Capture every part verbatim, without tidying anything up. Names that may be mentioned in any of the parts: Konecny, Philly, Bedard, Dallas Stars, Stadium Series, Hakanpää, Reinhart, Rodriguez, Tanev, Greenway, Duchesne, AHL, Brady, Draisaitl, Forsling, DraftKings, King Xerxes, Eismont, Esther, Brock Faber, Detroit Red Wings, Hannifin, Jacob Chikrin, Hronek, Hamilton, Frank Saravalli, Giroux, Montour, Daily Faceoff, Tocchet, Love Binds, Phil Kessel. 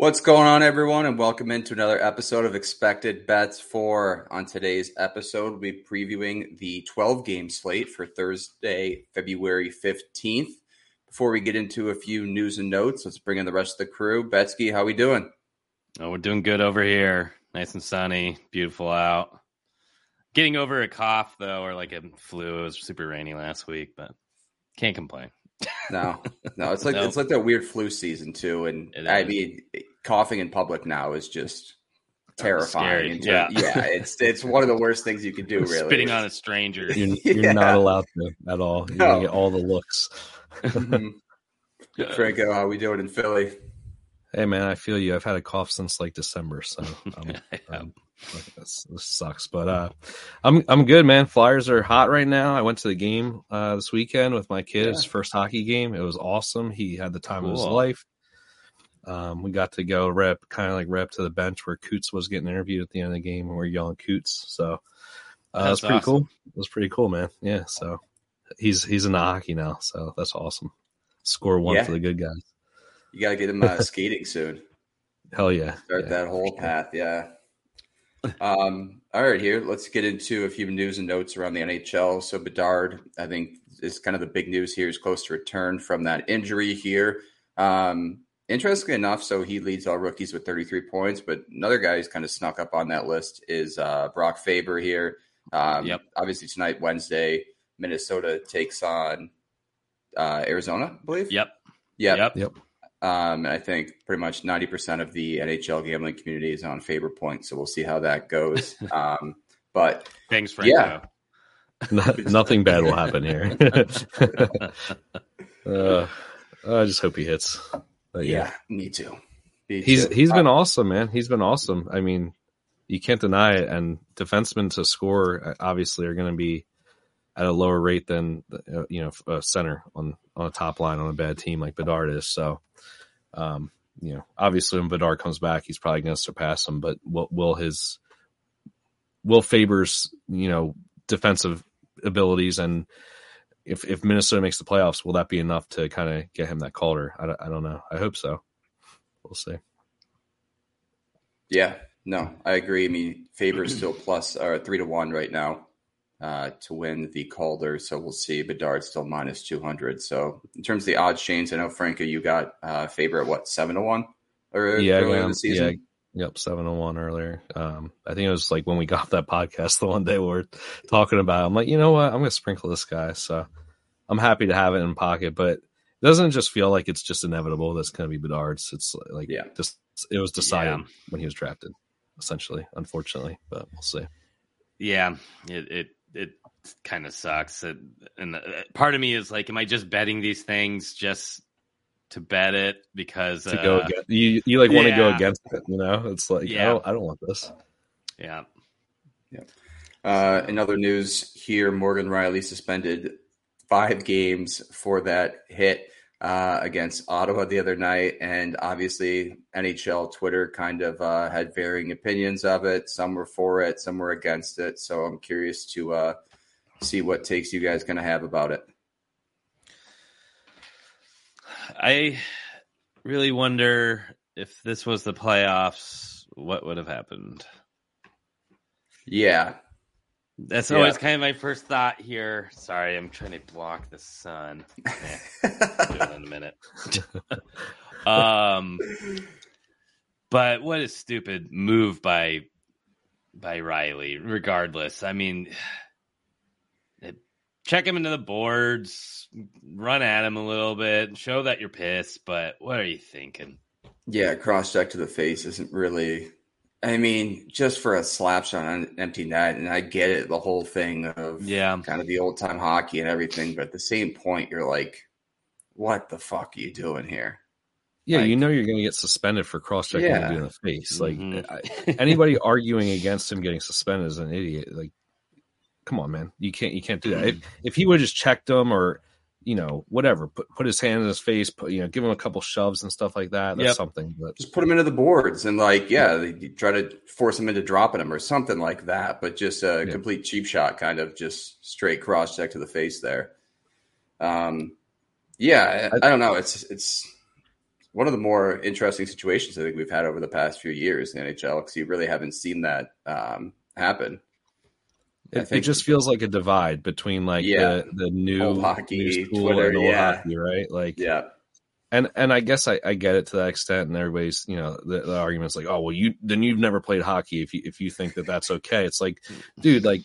What's going on, everyone, and welcome into another episode of Expected Bets for. On today's episode, we'll be previewing the twelve-game slate for Thursday, February fifteenth. Before we get into a few news and notes, let's bring in the rest of the crew. Betzky, how we doing? Oh, we're doing good over here. Nice and sunny, beautiful out. Getting over a cough, though, or like a flu. It was super rainy last week, but can't complain. no, no, it's like nope. It's like that weird flu season too, and I mean, coughing in public now is just terrifying. And yeah, yeah, it's it's one of the worst things you can do. Really, spitting on a stranger, you're, you're yeah. not allowed to at all. You're no. gonna get all the looks. mm-hmm. Franco, how we doing in Philly? Hey man, I feel you. I've had a cough since like December, so um, yeah. um, this, this sucks. But uh, I'm I'm good, man. Flyers are hot right now. I went to the game uh, this weekend with my kid. Yeah. His first hockey game. It was awesome. He had the time cool. of his life. Um, we got to go rep, kind of like rep to the bench where Coots was getting interviewed at the end of the game, and we we're yelling Coots. So uh, it was pretty awesome. cool. It was pretty cool, man. Yeah. So he's he's into hockey now, so that's awesome. Score one yeah. for the good guys. You got to get him uh, skating soon. Hell yeah. Start yeah. that whole path, yeah. Um, all right, here, let's get into a few news and notes around the N H L. So Bedard, I think, is kind of the big news here. He's close to return from that injury here. Um, interestingly enough, so he leads all rookies with thirty-three points, but another guy who's kind of snuck up on that list is uh, Brock Faber here. Um, yep. Obviously tonight, Wednesday, Minnesota takes on uh, Arizona, I believe? Yep. Yep. Yep. yep. Um, I think pretty much ninety percent of the N H L gambling community is on Faber points, so we'll see how that goes. Um, but thanks, Franco. Yeah. Not, nothing bad will happen here. uh, I just hope he hits. But, yeah. yeah, me too. Me he's too. He's been awesome, man. He's been awesome. I mean, you can't deny it. And defensemen to score obviously are going to be at a lower rate than uh, you know a center on on a top line on a bad team like Bedard is. So. Um, you know, obviously when Bedard comes back, he's probably going to surpass him, but will, will his, will Faber's, you know, defensive abilities and if, if Minnesota makes the playoffs, will that be enough to kind of get him that Calder? I, I don't know. I hope so. We'll see. Yeah, no, I agree. I mean, Faber's still plus or three to one right now uh, to win the Calder. So we'll see. Bedard's still minus two hundred. So in terms of the odds chains, I know, Franco, you got uh Faber at what, seven to one or yeah, earlier yeah, in the season? Yeah, yep. Seven to one earlier. Um, I think it was like when we got that podcast, the one day we were talking about, it, I'm like, you know what, I'm going to sprinkle this guy. So I'm happy to have it in pocket, but it doesn't just feel like it's just inevitable. That's going to be Bedard's. It's like, yeah, just, it was decided yeah. when he was drafted essentially, unfortunately, but we'll see. Yeah. It, it, it kind of sucks. It, and the, part of me is like, am I just betting these things just to bet it because to uh, go against, you, you like yeah. want to go against it, you know, it's like, yeah. I don't, I don't want this. Yeah. Yeah. Uh, in other news here, Morgan Rielly suspended five games for that hit uh, against Ottawa the other night. And obviously N H L Twitter kind of uh, had varying opinions of it. Some were for it, some were against it. So I'm curious to uh, see what takes you guys going to have about it. I really wonder if this was the playoffs, what would have happened? Yeah. That's yeah. always kind of my first thought here. Sorry, I'm trying to block the sun. Eh, I'll do it in a minute. um, but what a stupid move by by Rielly, regardless. I mean, check him into the boards, run at him a little bit, show that you're pissed, but what are you thinking? Yeah, cross-check to the face isn't really I mean, just for a slap shot on an empty net, and I get it, the whole thing of yeah. kind of the old-time hockey and everything, but at the same point, you're like, what the fuck are you doing here? Yeah, like, you know you're going to get suspended for cross-checking yeah. in the face. Like mm-hmm. anybody arguing against him getting suspended is an idiot. Like, come on, man. You can't you can't do that. If, if he would have just checked him or, you know, whatever, put put his hand in his face, put, you know, give him a couple shoves and stuff like that, that's yep. something. But just put him into the boards and, like, yeah, they try to force him into dropping him or something like that, but just a yeah. complete cheap shot kind of just straight cross-check to the face there. Um, Yeah, I, I don't know. It's it's... one of the more interesting situations I think we've had over the past few years in the N H L, because you really haven't seen that um, happen. It, I think, it just feels like a divide between like yeah, the, the new old hockey, Twitter, and old yeah. hockey, right? Like, yeah. And and I guess I, I get it to that extent. And everybody's, you know, the, the argument's like, oh well, you then you've never played hockey if you if you think that that's okay. It's like, dude, like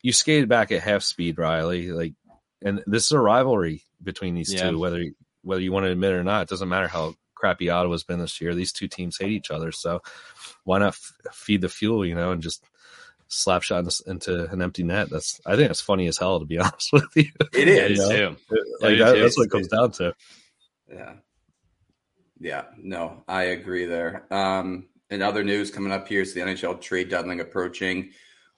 you skated back at half speed, Rielly. Like, and this is a rivalry between these yeah. two, whether whether you want to admit it or not. It doesn't matter how crappy Ottawa's been this year. These two teams hate each other, so why not f- feed the fuel, you know, and just slap shot into an empty net? That's I think it's funny as hell, to be honest with you. It is, you know? Too. Like it that, is that's too. What it comes down to. Yeah, yeah. No, I agree there. Um, and other news coming up here is the N H L trade deadline approaching.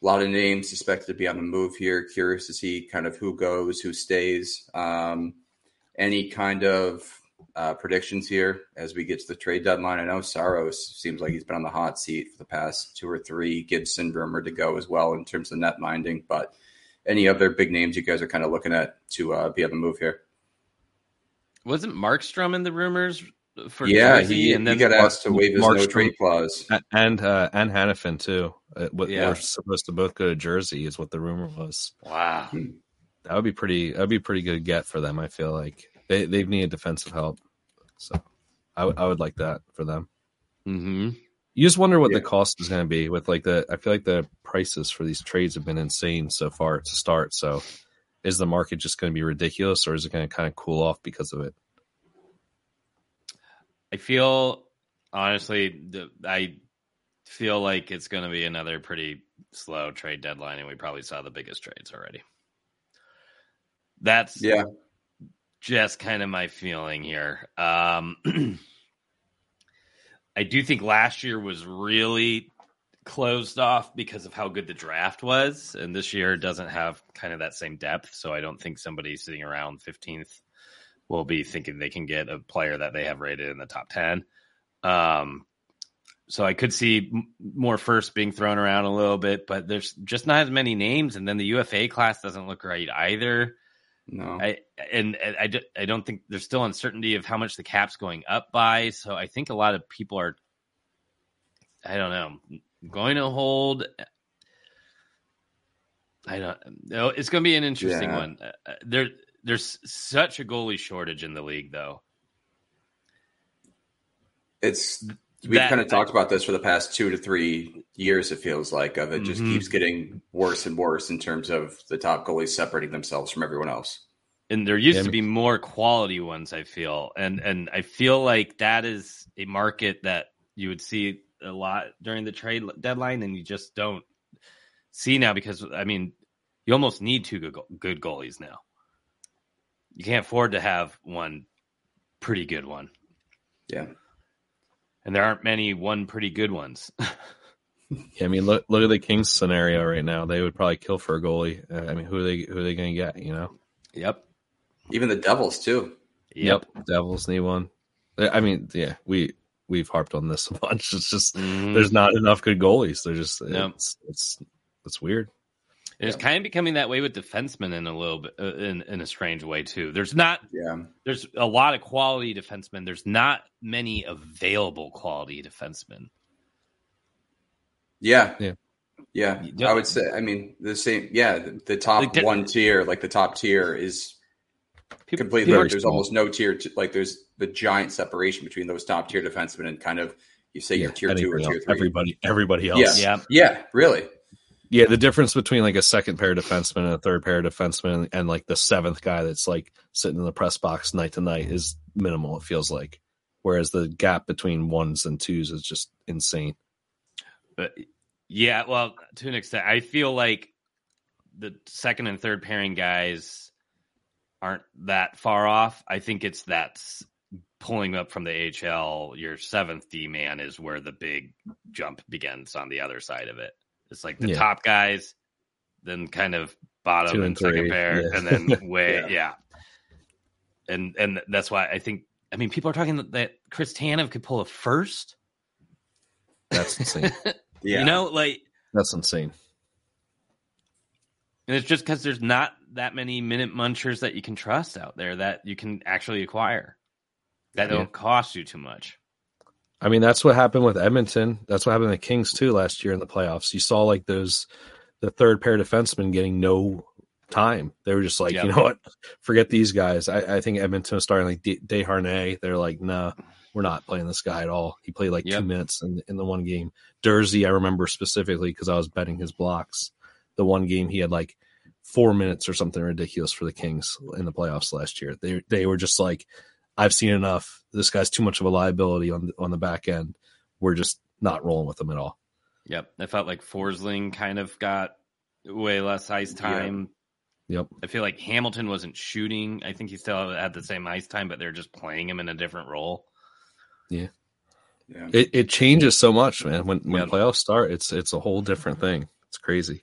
A lot of names suspected to be on the move here. Curious to see kind of who goes, who stays. Um, any kind of Uh, predictions here as we get to the trade deadline? I know Saros seems like he's been on the hot seat for the past two or three. Gibson rumored to go as well in terms of net minding, but any other big names you guys are kind of looking at to uh, be able to move here? Wasn't Markstrom in the rumors for yeah Jersey, he, and then he got asked to waive his Markstrom, no trade clause, and uh, and Hannifin too. Uh, what yeah. They're supposed to both go to Jersey is what the rumor was. Wow, hmm. that would be pretty. That'd be pretty good get for them. I feel like. They, they've needed defensive help, so I, w- I would like that for them. Mm-hmm. You just wonder what yeah. the cost is going to be with like the. I feel like the prices for these trades have been insane so far to start. So, is the market just going to be ridiculous, or is it going to kind of cool off because of it? I feel honestly, I feel like it's going to be another pretty slow trade deadline, and we probably saw the biggest trades already. That's yeah. just kind of my feeling here. Um, I do think last year was really closed off because of how good the draft was. And this year doesn't have kind of that same depth. So I don't think somebody sitting around fifteenth will be thinking they can get a player that they have rated in the top ten. Um, so I could see m- more first being thrown around a little bit, but there's just not as many names. And then the U F A class doesn't look right either. No, I, and I, I don't think there's still uncertainty of how much the cap's going up by. So I think a lot of people are, I don't know, going to hold. I don't know. It's going to be an interesting yeah. one. Uh, there, there's such a goalie shortage in the league, though. It's we've that, kind of talked about this for the past two to three years, it feels like, of it just mm-hmm. keeps getting worse and worse in terms of the top goalies separating themselves from everyone else. And there used yeah. to be more quality ones, I feel. And and I feel like that is a market that you would see a lot during the trade deadline, and you just don't see now because, I mean, you almost need two good, good goalies now. You can't afford to have one pretty good one. Yeah. And there aren't many one pretty good ones. yeah, I mean, look look at the Kings scenario right now. They would probably kill for a goalie. Uh, I mean, who are they who are they going to get, you know? Yep. Even the Devils, too. Yep. yep. Devils need one. I mean, yeah, we, we've harped on this a bunch. It's just mm-hmm. there's not enough good goalies. They're just yep. – it's, it's it's weird. It's yeah. kind of becoming that way with defensemen in a little bit, uh, in, in a strange way too. There's not, yeah. there's a lot of quality defensemen. There's not many available quality defensemen. Yeah, yeah, yeah. Yep. I would say. I mean, the same. Yeah, the, the top like, one tier, like the top tier, is people, completely. People there's almost no tier. To, like there's the giant separation between those top tier defensemen and kind of you say yeah, your tier two or tier else. Three. Everybody, everybody else. Yeah, yeah, yeah really. Yeah, the difference between like a second pair defenseman and a third pair defenseman and, and like the seventh guy that's like sitting in the press box night to night is minimal, it feels like. Whereas the gap between ones and twos is just insane. But yeah, well, to an extent, I feel like the second and third pairing guys aren't that far off. I think it's that's pulling up from the A H L. Your seventh D man is where the big jump begins on the other side of it. It's like the yeah. top guys, then kind of bottom and, and second pair, yeah. and then way, yeah. yeah. And and that's why I think, I mean, people are talking that Chris Tanev could pull a first. That's insane. yeah. You know, like. That's insane. And it's just because there's not that many minute munchers that you can trust out there that you can actually acquire that yeah. don't cost you too much. I mean, that's what happened with Edmonton. That's what happened with the Kings, too, last year in the playoffs. You saw, like, those, the third pair defensemen getting no time. They were just like, yep. you know what? Forget these guys. I, I think Edmonton was starting, like, De- DeHarnay. They're like, nah, we're not playing this guy at all. He played, like, yep. two minutes in, in the one game. Jersey, I remember specifically because I was betting his blocks. The one game he had, like, four minutes or something ridiculous for the Kings in the playoffs last year. They They were just like, I've seen enough. This guy's too much of a liability on the, on the back end. We're just not rolling with him at all. Yep. I felt like Forsling kind of got way less ice time. Yep. yep. I feel like Hamilton wasn't shooting. I think he still had the same ice time, but they're just playing him in a different role. Yeah. yeah. It it changes so much, man. When when yep. playoffs start, it's it's a whole different thing. It's crazy.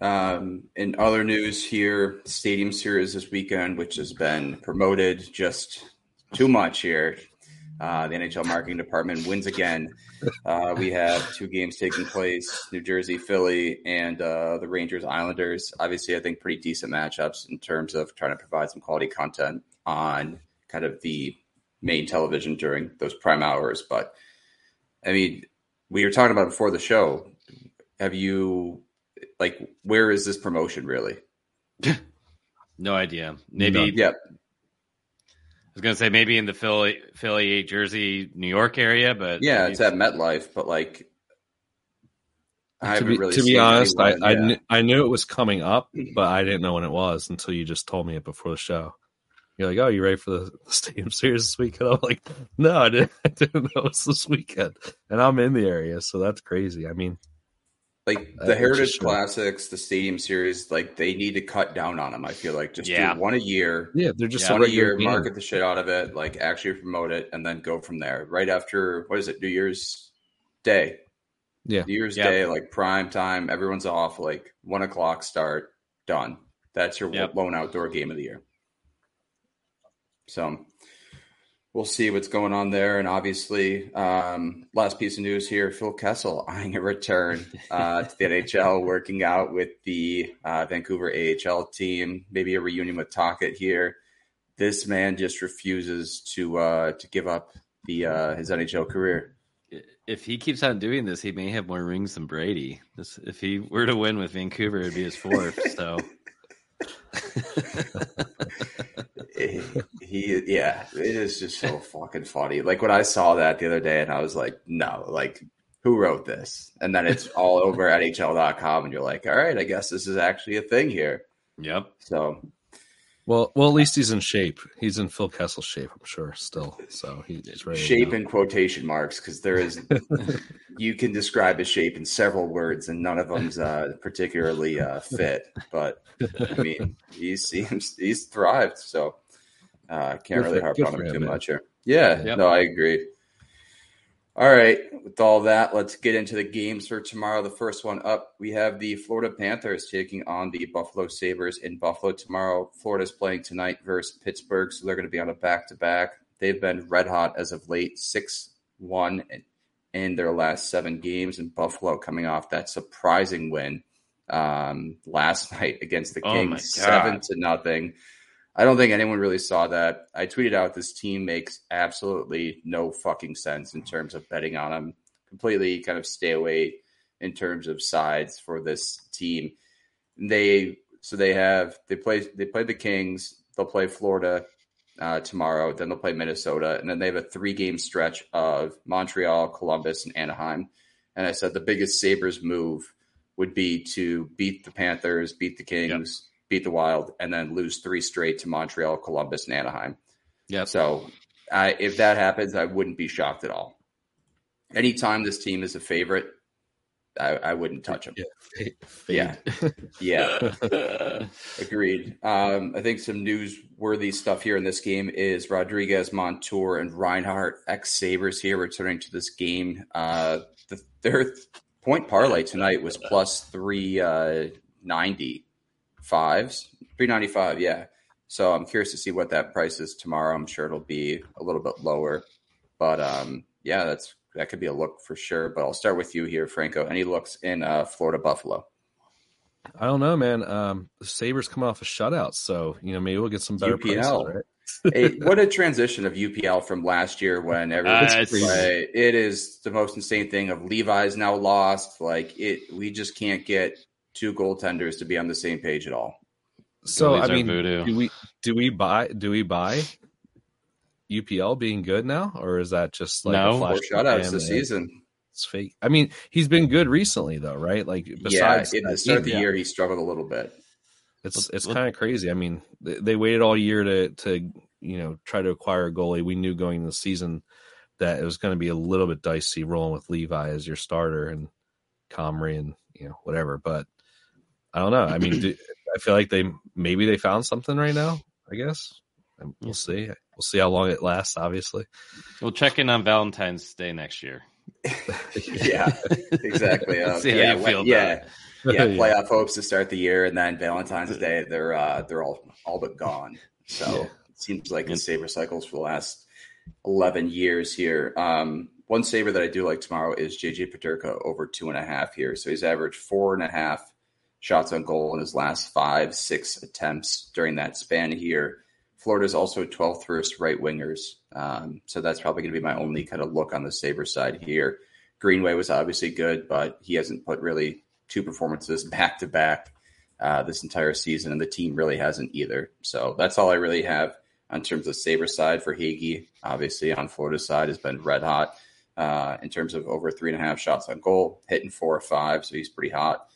Um, in other news here, Stadium Series this weekend, which has been promoted just too much here. Uh, the N H L marketing department wins again. Uh, we have two games taking place, New Jersey, Philly, and uh, the Rangers Islanders. Obviously, I think pretty decent matchups in terms of trying to provide some quality content on kind of the main television during those prime hours. But, I mean, we were talking about it before the show. Have you... Like, where is this promotion really? No idea. Maybe. None. Yep. I was gonna say maybe in the Philly, Philly, Jersey, New York area, but yeah, maybe. It's at MetLife. But like, I to haven't be, really. To seen be honest, anyone, I I, yeah. kn- I knew it was coming up, but I didn't know when it was until you just told me it before the show. You're like, oh, you ready for the Stadium Series this weekend? I'm like, no, I didn't. I didn't know it was this weekend, and I'm in the area, so that's crazy. I mean. Like, the uh, Heritage Classics, the Stadium Series, like, they need to cut down on them, I feel like. Just yeah. do one a year. Yeah, they're just yeah, one a year, game. Market the shit out of it, like, actually promote it, and then go from there. Right after, what is it, New Year's Day? Yeah. New Year's yeah. Day, like, prime time, everyone's off, like, one o'clock start, done. That's your yep. lone outdoor game of the year. So... We'll see what's going on there. And obviously, um, last piece of news here, Phil Kessel eyeing a return uh, to the N H L, working out with the uh, Vancouver A H L team, maybe a reunion with Tocchet here. This man just refuses to uh, to give up the uh, his N H L career. If he keeps on doing this, he may have more rings than Brady. This, if he were to win with Vancouver, it'd be his fourth. So... he, he yeah it is just so fucking funny. Like, when I saw that the other day and I was like, no, like, who wrote this? And then it's all over N H L dot com and you're like, all right, I guess this is actually a thing here. Yep. So well well at least he's in shape. He's in Phil Kessel shape, I'm sure, still. So he's ready. Shape in quotation marks, because there is you can describe his shape in several words and none of them's uh, particularly uh, fit. But I mean, he seems he's thrived, so uh can't really harp on him too much here. Yeah, yep. No, I agree. All right, with all that, let's get into the games for tomorrow. The first one up, we have the Florida Panthers taking on the Buffalo Sabres in Buffalo tomorrow. Florida's playing tonight versus Pittsburgh, so they're going to be on a back-to-back. They've been red hot as of late, six one in their last seven games, and Buffalo coming off that surprising win um, last night against the Kings, oh seven to nothing. I don't think anyone really saw that. I tweeted out this team makes absolutely no fucking sense in terms of betting on them. Completely kind of stay away in terms of sides for this team. They so they have they play they play the Kings. They'll play Florida uh, tomorrow. Then they'll play Minnesota, and then they have a three game stretch of Montreal, Columbus, and Anaheim. And I said the biggest Sabres move would be to beat the Panthers, beat the Kings. Yep. Beat the Wild, and then lose three straight to Montreal, Columbus, and Anaheim. Yeah. So I, if that happens, I wouldn't be shocked at all. anytime this team is a favorite, I, I wouldn't touch them. Yeah. Yeah. Yeah. Agreed. Um, I think some newsworthy stuff here in this game is Rodriguez, Montour, and Reinhart, ex-Sabres here, returning to this game. Uh, the, their point parlay tonight was plus three ninety-five. three ninety-five, yeah. So I'm curious to see what that price is tomorrow. I'm sure it'll be a little bit lower. But, um, yeah, that's that could be a look for sure. But I'll start with you here, Franco. Any looks in uh, Florida Buffalo? I don't know, man. Um, the Sabres come off a shutout, so you know maybe we'll get some better U P L prices, right? It, what a transition of U P L from last year when everyone's uh, like, it is the most insane thing of Levi's now lost. Like it, we just can't get two goaltenders to be on the same page at all. So I mean, do we do we buy do we buy U P L being good now, or is that just like no, a flash four shutouts this season? It's fake. I mean, he's been good recently though, right? Like besides yeah, at the start of the year, he struggled a little bit. It's it's kind of crazy. I mean, they, they waited all year to to you know try to acquire a goalie. We knew going into the season that it was going to be a little bit dicey rolling with Levi as your starter and Comrie and you know whatever. But I don't know. I mean, do, I feel like they maybe they found something right now. I guess we'll see. We'll see how long it lasts, obviously. We'll check in on Valentine's Day next year. Yeah, exactly. Um, see yeah, how you feel yeah, yeah, yeah, playoff hopes to start the year, and then Valentine's Day, they're uh, they're all, all but gone. So yeah. It seems like the Sabre cycles for the last eleven years here. Um, one Sabre that I do like tomorrow is J J Peterka over two and a half here. So he's averaged four and a half shots on goal in his last five, six attempts during that span here. Florida's also twelfth worst right wingers. Um, so that's probably going to be my only kind of look on the Sabres side here. Greenway was obviously good, but he hasn't put really two performances back to back uh, this entire season, and the team really hasn't either. So that's all I really have in terms of Sabres side for Hagel. Obviously on Florida's side has been red hot uh, in terms of over three and a half shots on goal, hitting four or five. So he's pretty hot.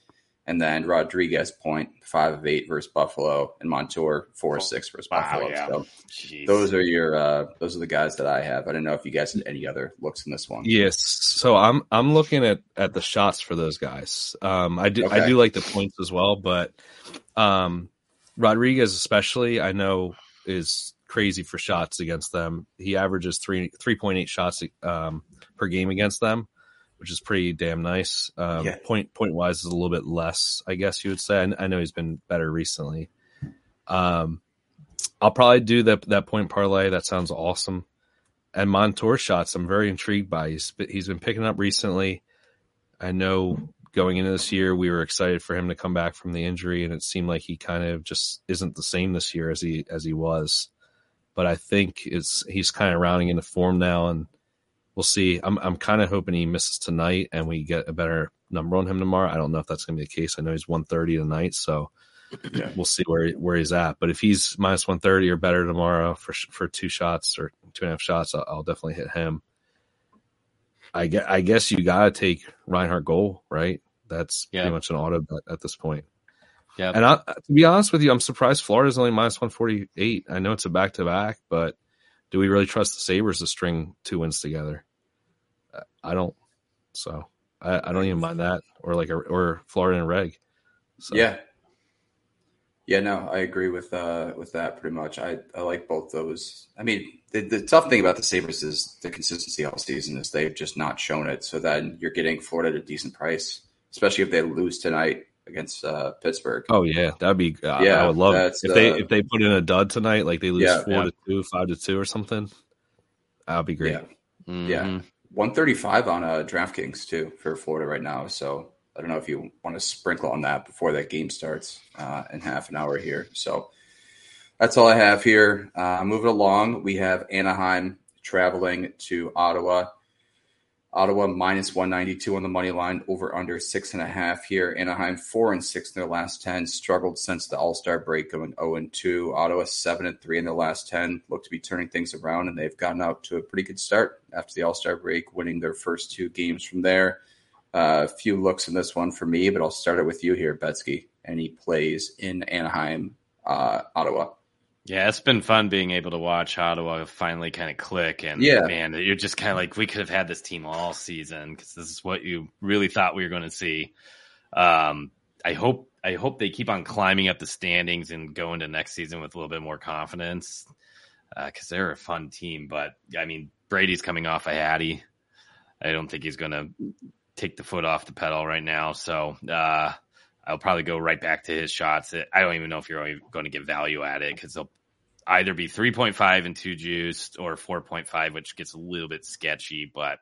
And then Rodriguez point five of eight versus Buffalo, and Montour four of six versus wow, Buffalo. Yeah. So Jeez. those are your uh, those are the guys that I have. I don't know if you guys had any other looks in this one. Yes, so I'm I'm looking at, at the shots for those guys. Um, I do okay. I do like the points as well, but um, Rodriguez especially I know is crazy for shots against them. He averages three three point eight shots um, per game against them, which is pretty damn nice. Um, yeah. Point point wise is a little bit less, I guess you would say. I, I know he's been better recently. Um, I'll probably do that that point parlay. That sounds awesome. And Montour shots, I'm very intrigued by. He's, he's been picking up recently. I know going into this year, we were excited for him to come back from the injury, and it seemed like he kind of just isn't the same this year as he as he was. But I think it's he's kind of rounding into form now, and we'll see. I'm I'm kind of hoping he misses tonight and we get a better number on him tomorrow. I don't know if that's going to be the case. I know he's one thirty tonight, so yeah. We'll see where where he's at. But if he's minus one thirty or better tomorrow for for two shots or two and a half shots, I'll, I'll definitely hit him. I guess, I guess you got to take Reinhart goal, right? That's yeah. pretty much an auto bet at this point. Yeah. And I, to be honest with you, I'm surprised Florida's only minus one forty-eight. I know it's a back-to-back, but do we really trust the Sabres to string two wins together? I don't. So I, I don't even mind that, or like a, or Florida and Reg. So. Yeah, yeah, no, I agree with uh, with that pretty much. I, I like both those. I mean, the, the tough thing about the Sabres is the consistency all season is they've just not shown it. So then you're getting Florida at a decent price, especially if they lose tonight against uh, Pittsburgh. Oh yeah, that'd be. I, yeah, I would love it if uh, they if they put in a dud tonight, like they lose yeah, four yeah. to two, five to two, or something. That'd be great. Yeah, mm-hmm. yeah. One thirty five on uh, DraftKings too for Florida right now. So I don't know if you want to sprinkle on that before that game starts uh, in half an hour here. So that's all I have here. Uh, moving along, we have Anaheim traveling to Ottawa. Ottawa minus one ninety-two on the money line, over under six and a half here. Anaheim four and six in their last ten, struggled since the All-Star break, going oh and two. Ottawa seven and three in their last ten, look to be turning things around, and they've gotten out to a pretty good start after the All-Star break, winning their first two games from there. A uh, few looks in this one for me, but I'll start it with you here, Betzky. And he plays in Anaheim, uh, Ottawa. Yeah, it's been fun being able to watch Ottawa finally kind of click. And, yeah. man, you're just kind of like, we could have had this team all season because this is what you really thought we were going to see. Um, I hope I hope they keep on climbing up the standings and go into next season with a little bit more confidence because uh, they're a fun team. But, I mean, Brady's coming off a Hattie. I don't think he's going to take the foot off the pedal right now. So, uh I'll probably go right back to his shots. I don't even know if you're going to get value at it because they'll either be three point five and two juiced or four point five, which gets a little bit sketchy. But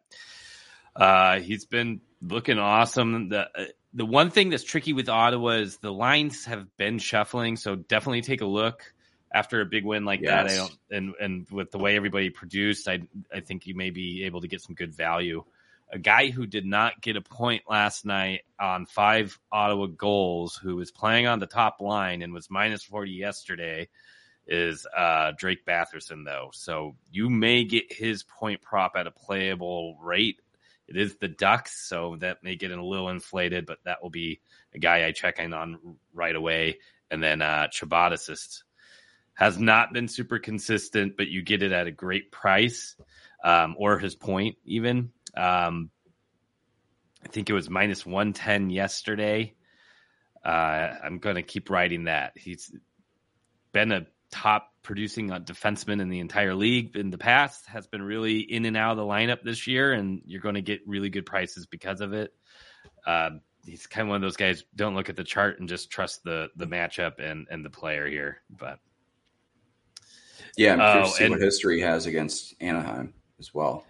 uh, he's been looking awesome. The uh, the one thing that's tricky with Ottawa is the lines have been shuffling, so definitely take a look after a big win like yes. that. I don't, and and with the way everybody produced, I I think you may be able to get some good value. A guy who did not get a point last night on five Ottawa goals, who was playing on the top line and was minus forty yesterday, is uh, Drake Batherson, though. So you may get his point prop at a playable rate. It is the Ducks, so that may get a little inflated, but that will be a guy I check in on right away. And then uh, Chabot assist has not been super consistent, but you get it at a great price um, or his point even. Um, I think it was minus one ten yesterday. Uh, I'm going to keep riding that. He's been a top producing defenseman in the entire league in the past, has been really in and out of the lineup this year, and you're going to get really good prices because of it. Uh, he's kind of one of those guys, don't look at the chart and just trust the, the matchup and, and the player here. But yeah, I'm curious uh, to see and, what history has against Anaheim as well.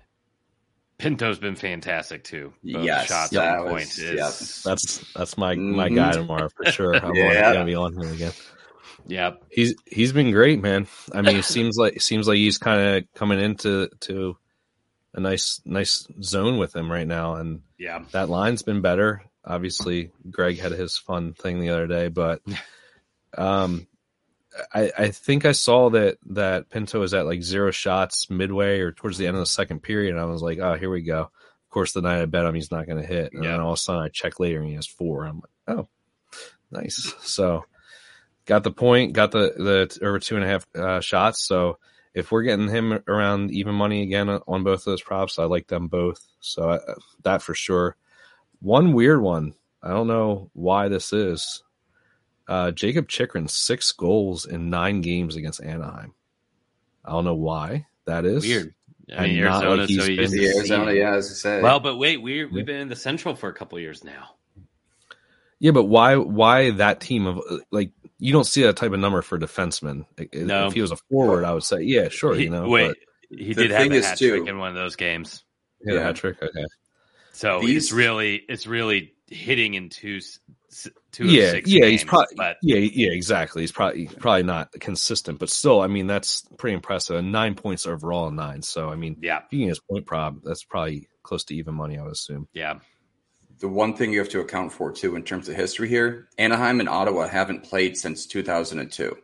Pinto's been fantastic too. Both yes, shots yeah, and points. Was, is... yeah. That's that's my my mm-hmm. guy tomorrow for sure. I'm yeah. gonna be on him again. Yeah, he's he's been great, man. I mean, it seems like it seems like he's kind of coming into to a nice nice zone with him right now, and yeah, that line's been better. Obviously, Greg had his fun thing the other day, but um, I I think I saw that, that Pinto was at like zero shots midway or towards the end of the second period. And I was like, oh, here we go. Of course, the night I bet him he's not going to hit. And yeah. then all of a sudden I check later and he has four. I'm like, oh, nice. So got the point, got the, the over two and a half uh, shots. So if we're getting him around even money again on both of those props, I like them both. So I, that for sure. One weird one. I don't know why this is. Uh, Jacob Chikrin, six goals in nine games against Anaheim. I don't know why that is. Weird. I mean, Arizona, like so used to Arizona, yeah, as I say. Well, but wait, we we've been in the Central for a couple of years now. Yeah, but why? Why that team of like you don't see that type of number for defensemen. No. If he was a forward, I would say, yeah, sure. He, you know, wait, but he did have a hat trick in one of those games. Yeah, yeah. Hat trick. Okay. So These... it's really, it's really hitting in two. Two yeah, six yeah, games, he's probably but... yeah, yeah, exactly. He's probably probably not consistent, but still, I mean, that's pretty impressive. And nine points overall, in nine. So, I mean, yeah, being his point prob, that's probably close to even money, I would assume. Yeah. The one thing you have to account for too, in terms of history here, Anaheim and Ottawa haven't played since two thousand two.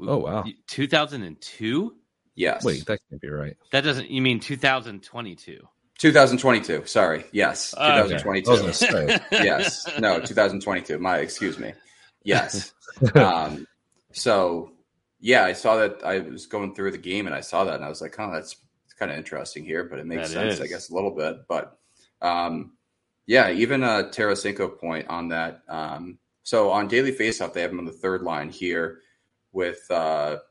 Oh wow, two thousand two? Yes. Wait, that can't be right. That doesn't. You mean two thousand twenty-two? two thousand twenty-two. Sorry. Yes. Uh, two thousand twenty-two. Okay. Yes. No, two thousand twenty-two. My, excuse me. Yes. Um, so, yeah, I saw that. I was going through the game and I saw that and I was like, oh, that's kind of interesting here, but it makes that sense, is. I guess, a little bit. But, um, yeah, even a Tarasenko point on that. Um, so, on Daily Faceoff, they have him on the third line here with uh, –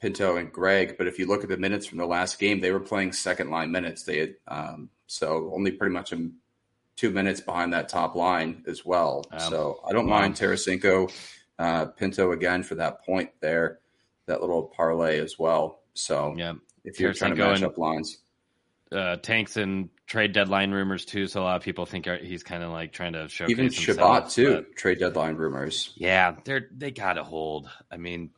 Pinto and Greg, but if you look at the minutes from the last game, they were playing second line minutes. They had, um, so only pretty much two minutes behind that top line as well. Um, so I don't wow. mind Tarasenko, uh, Pinto again for that point there, that little parlay as well. So yeah, if you're Tarasenko trying to match and, up lines, uh, tanks and trade deadline rumors too. So a lot of people think he's kind of like trying to showcase even Shabbat too. But, trade deadline rumors. Yeah, they're they got a hold. I mean.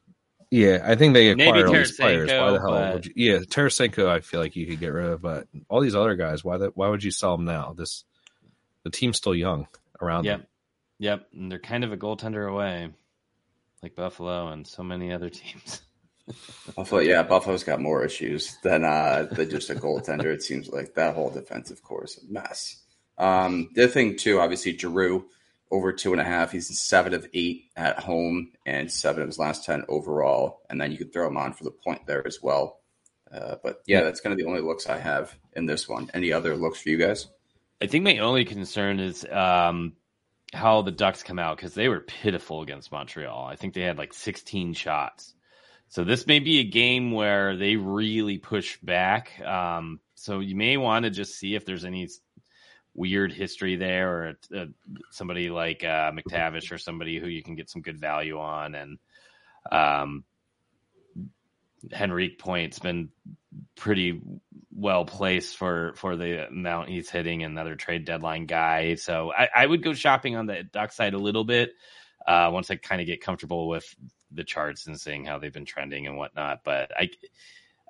Yeah, I think they acquired all these players. Why the hell but... would you? Yeah, Tarasenko, I feel like you could get rid of, but all these other guys, why that? Why would you sell them now? This the team's still young around yep. them. Yep, and they're kind of a goaltender away, like Buffalo and so many other teams. Buffalo, yeah, Buffalo's got more issues than uh, than just a goaltender. It seems like that whole defensive core is a mess. Um, the other thing too, obviously, Giroux over two and a half. He's seven of eight at home and seven of his last ten overall. And then you could throw him on for the point there as well. Uh, but yeah, that's kind of the only looks I have in this one. Any other looks for you guys? I think my only concern is um, how the Ducks come out, because they were pitiful against Montreal. I think they had like sixteen shots. So this may be a game where they really push back. Um, so you may want to just see if there's any weird history there, or uh, somebody like uh, McTavish or somebody who you can get some good value on. And um, Henrique Point's been pretty well placed for, for the amount he's hitting, another trade deadline guy. So I, I would go shopping on the Duck side a little bit uh, once I kind of get comfortable with the charts and seeing how they've been trending and whatnot. But I,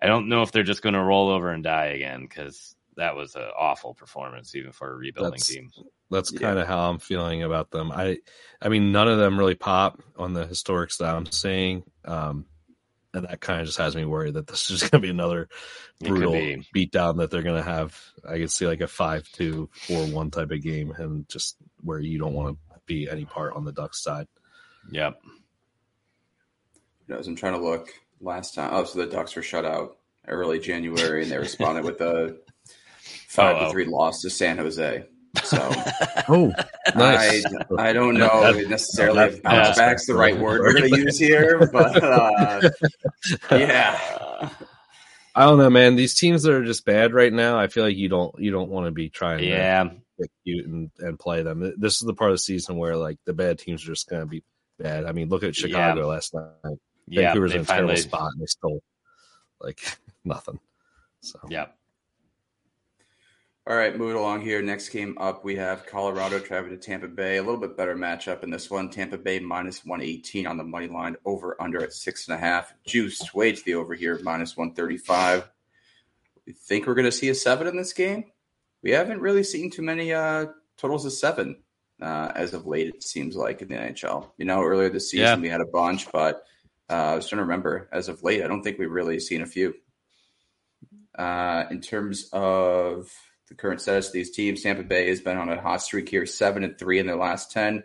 I don't know if they're just going to roll over and die again, because that was an awful performance even for a rebuilding that's, team. That's yeah. kind of how I'm feeling about them. I, I mean, none of them really pop on the historics that I'm seeing. Um, And that kind of just has me worried that this is just going to be another brutal be. beatdown that they're going to have. I could see like a five two, four one type of game, and just where you don't want to be any part on the Ducks side. Yep. You know, I'm trying to look last time. Oh, so the Ducks were shut out early January, and they responded with a five to three loss to San Jose. So, oh, nice. I, I don't know that, necessarily that, if bounce yeah, back's the right word we're going to use here, but uh, yeah, I don't know, man. These teams that are just bad right now, I feel like you don't you don't want to be trying, yeah, to get cute and, and play them. This is the part of the season where like the bad teams are just going to be bad. I mean, look at Chicago yeah. last night. Yeah, Vancouver's in a terrible late. spot, and they stole like nothing. So yeah. All right, moving along here. Next game up, we have Colorado traveling to Tampa Bay. A little bit better matchup in this one. Tampa Bay minus one eighteen on the money line, over under at six and a half. Juiced way to the over here, minus one thirty-five. We think we're going to see a seven in this game. We haven't really seen too many uh, totals of seven uh, as of late, it seems like, in the N H L. You know, earlier this season yeah. we had a bunch, but uh, I was trying to remember, as of late, I don't think we've really seen a few. Uh, in terms of the current status of these teams, Tampa Bay has been on a hot streak here, seven and three in their last ten.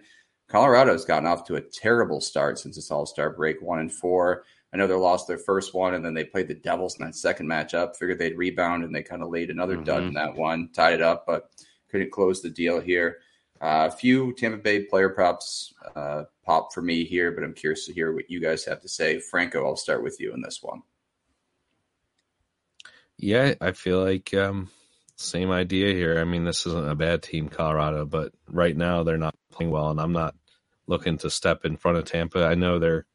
Colorado's gotten off to a terrible start since this all-star break, one and four. I know they lost their first one, and then they played the Devils in that second matchup. Figured they'd rebound, and they kind of laid another mm-hmm. dud in that one, tied it up, but couldn't close the deal here. Uh, a few Tampa Bay player props uh, pop for me here, but I'm curious to hear what you guys have to say. Franco, I'll start with you in this one. Yeah, I feel like um... – same idea here. I mean, this isn't a bad team, Colorado, but right now they're not playing well, and I'm not looking to step in front of Tampa. I know they're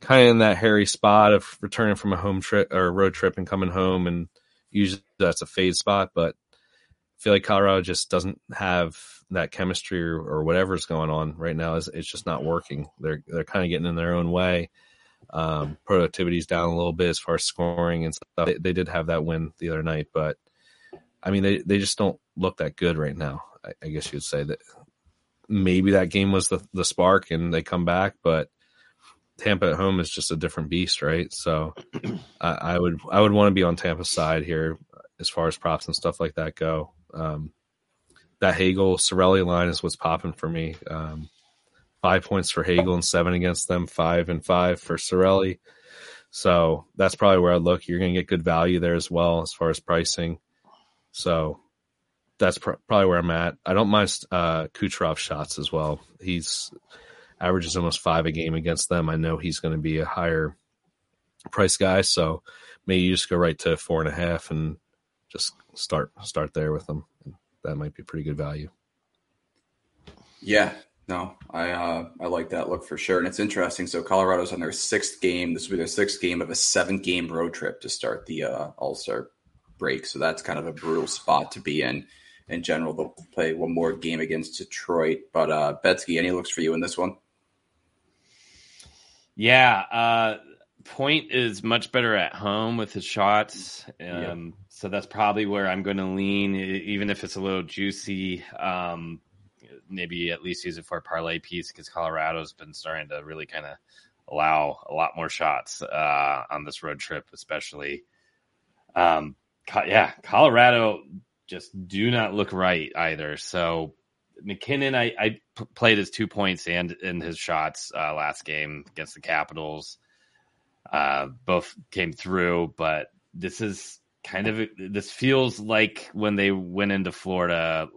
kind of in that hairy spot of returning from a home trip or a road trip and coming home, and usually that's a fade spot, but I feel like Colorado just doesn't have that chemistry or, or whatever's going on right now. It's, it's just not working. They're they're kind of getting in their own way. Um, productivity's down a little bit as far as scoring and stuff. They, they did have that win the other night, but I mean, they, they just don't look that good right now. I, I guess you'd say that maybe that game was the, the spark and they come back, but Tampa at home is just a different beast, right? So I, I would I would want to be on Tampa's side here as far as props and stuff like that go. Um, that Hagel-Sorelli line is what's popping for me. Um, five points for Hagel and seven against them, five and five for Sorelli. So that's probably where I'd look. You're going to get good value there as well as far as pricing. So that's pr- probably where I'm at. I don't mind uh, Kucherov shots as well. He's averages almost five a game against them. I know he's going to be a higher price guy, so maybe you just go right to four and a half and just start start there with them. That might be pretty good value. Yeah, no, I uh, I like that look for sure, and it's interesting. So Colorado's on their sixth game. This will be their sixth game of a seven-game road trip to start the uh, All-Star break, so that's kind of a brutal spot to be in. In general, they'll play one more game against Detroit. But uh, Betzky, any looks for you in this one? Yeah, uh, Point is much better at home with his shots, um, yep. so that's probably where I'm going to lean, even if it's a little juicy. Um, maybe at least use it for a parlay piece, because Colorado's been starting to really kind of allow a lot more shots uh, on this road trip, especially. Um, Yeah, Colorado just do not look right either. So McKinnon, I, I p- played his two points and in his shots uh, last game against the Capitals. Uh, both came through, but this is kind of this feels like when they went into Florida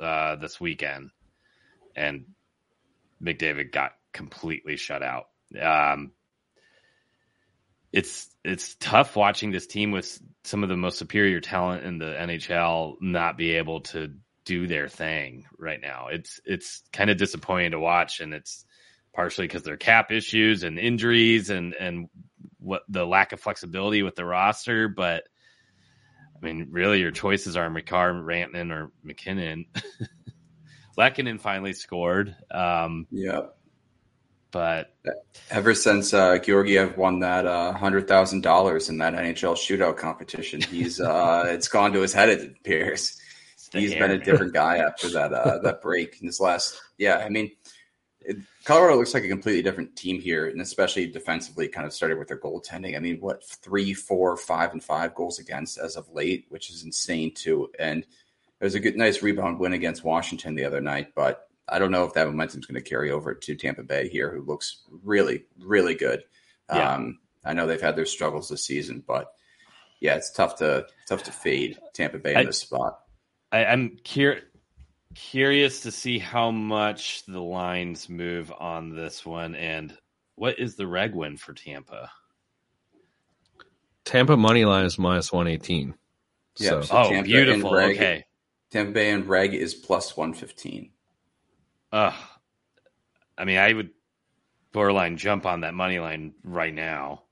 uh, this weekend, and McDavid got completely shut out. Um, it's it's tough watching this team with some of the most superior talent in the N H L not be able to do their thing right now. It's it's kind of disappointing to watch, and it's partially because their cap issues and injuries and and what the lack of flexibility with the roster. But I mean, really, your choices are McCarr, Rantanen, or McKinnon. Lehkonen finally scored. Um, yeah. But ever since uh, Georgiev won that uh, one hundred thousand dollars in that N H L shootout competition, he's uh, it's gone to his head, it appears. He's been a different guy after that uh, that break in his last. Yeah, I mean, it, Colorado looks like a completely different team here, and especially defensively, kind of started with their goaltending. I mean, what, three, four, five, and five goals against as of late, which is insane too. And it was a good, nice rebound win against Washington the other night, but I don't know if that momentum is going to carry over to Tampa Bay here, who looks really, really good. Yeah. Um, I know they've had their struggles this season, but yeah, it's tough to tough to fade Tampa Bay in I, this spot. I, I'm cur- curious to see how much the lines move on this one, and what is the reg win for Tampa? Tampa money line is minus one eighteen. Yeah, so. So oh, Tampa beautiful. Reg, okay, Tampa Bay and reg is plus one fifteen. Uh, I mean, I would borderline jump on that money line right now.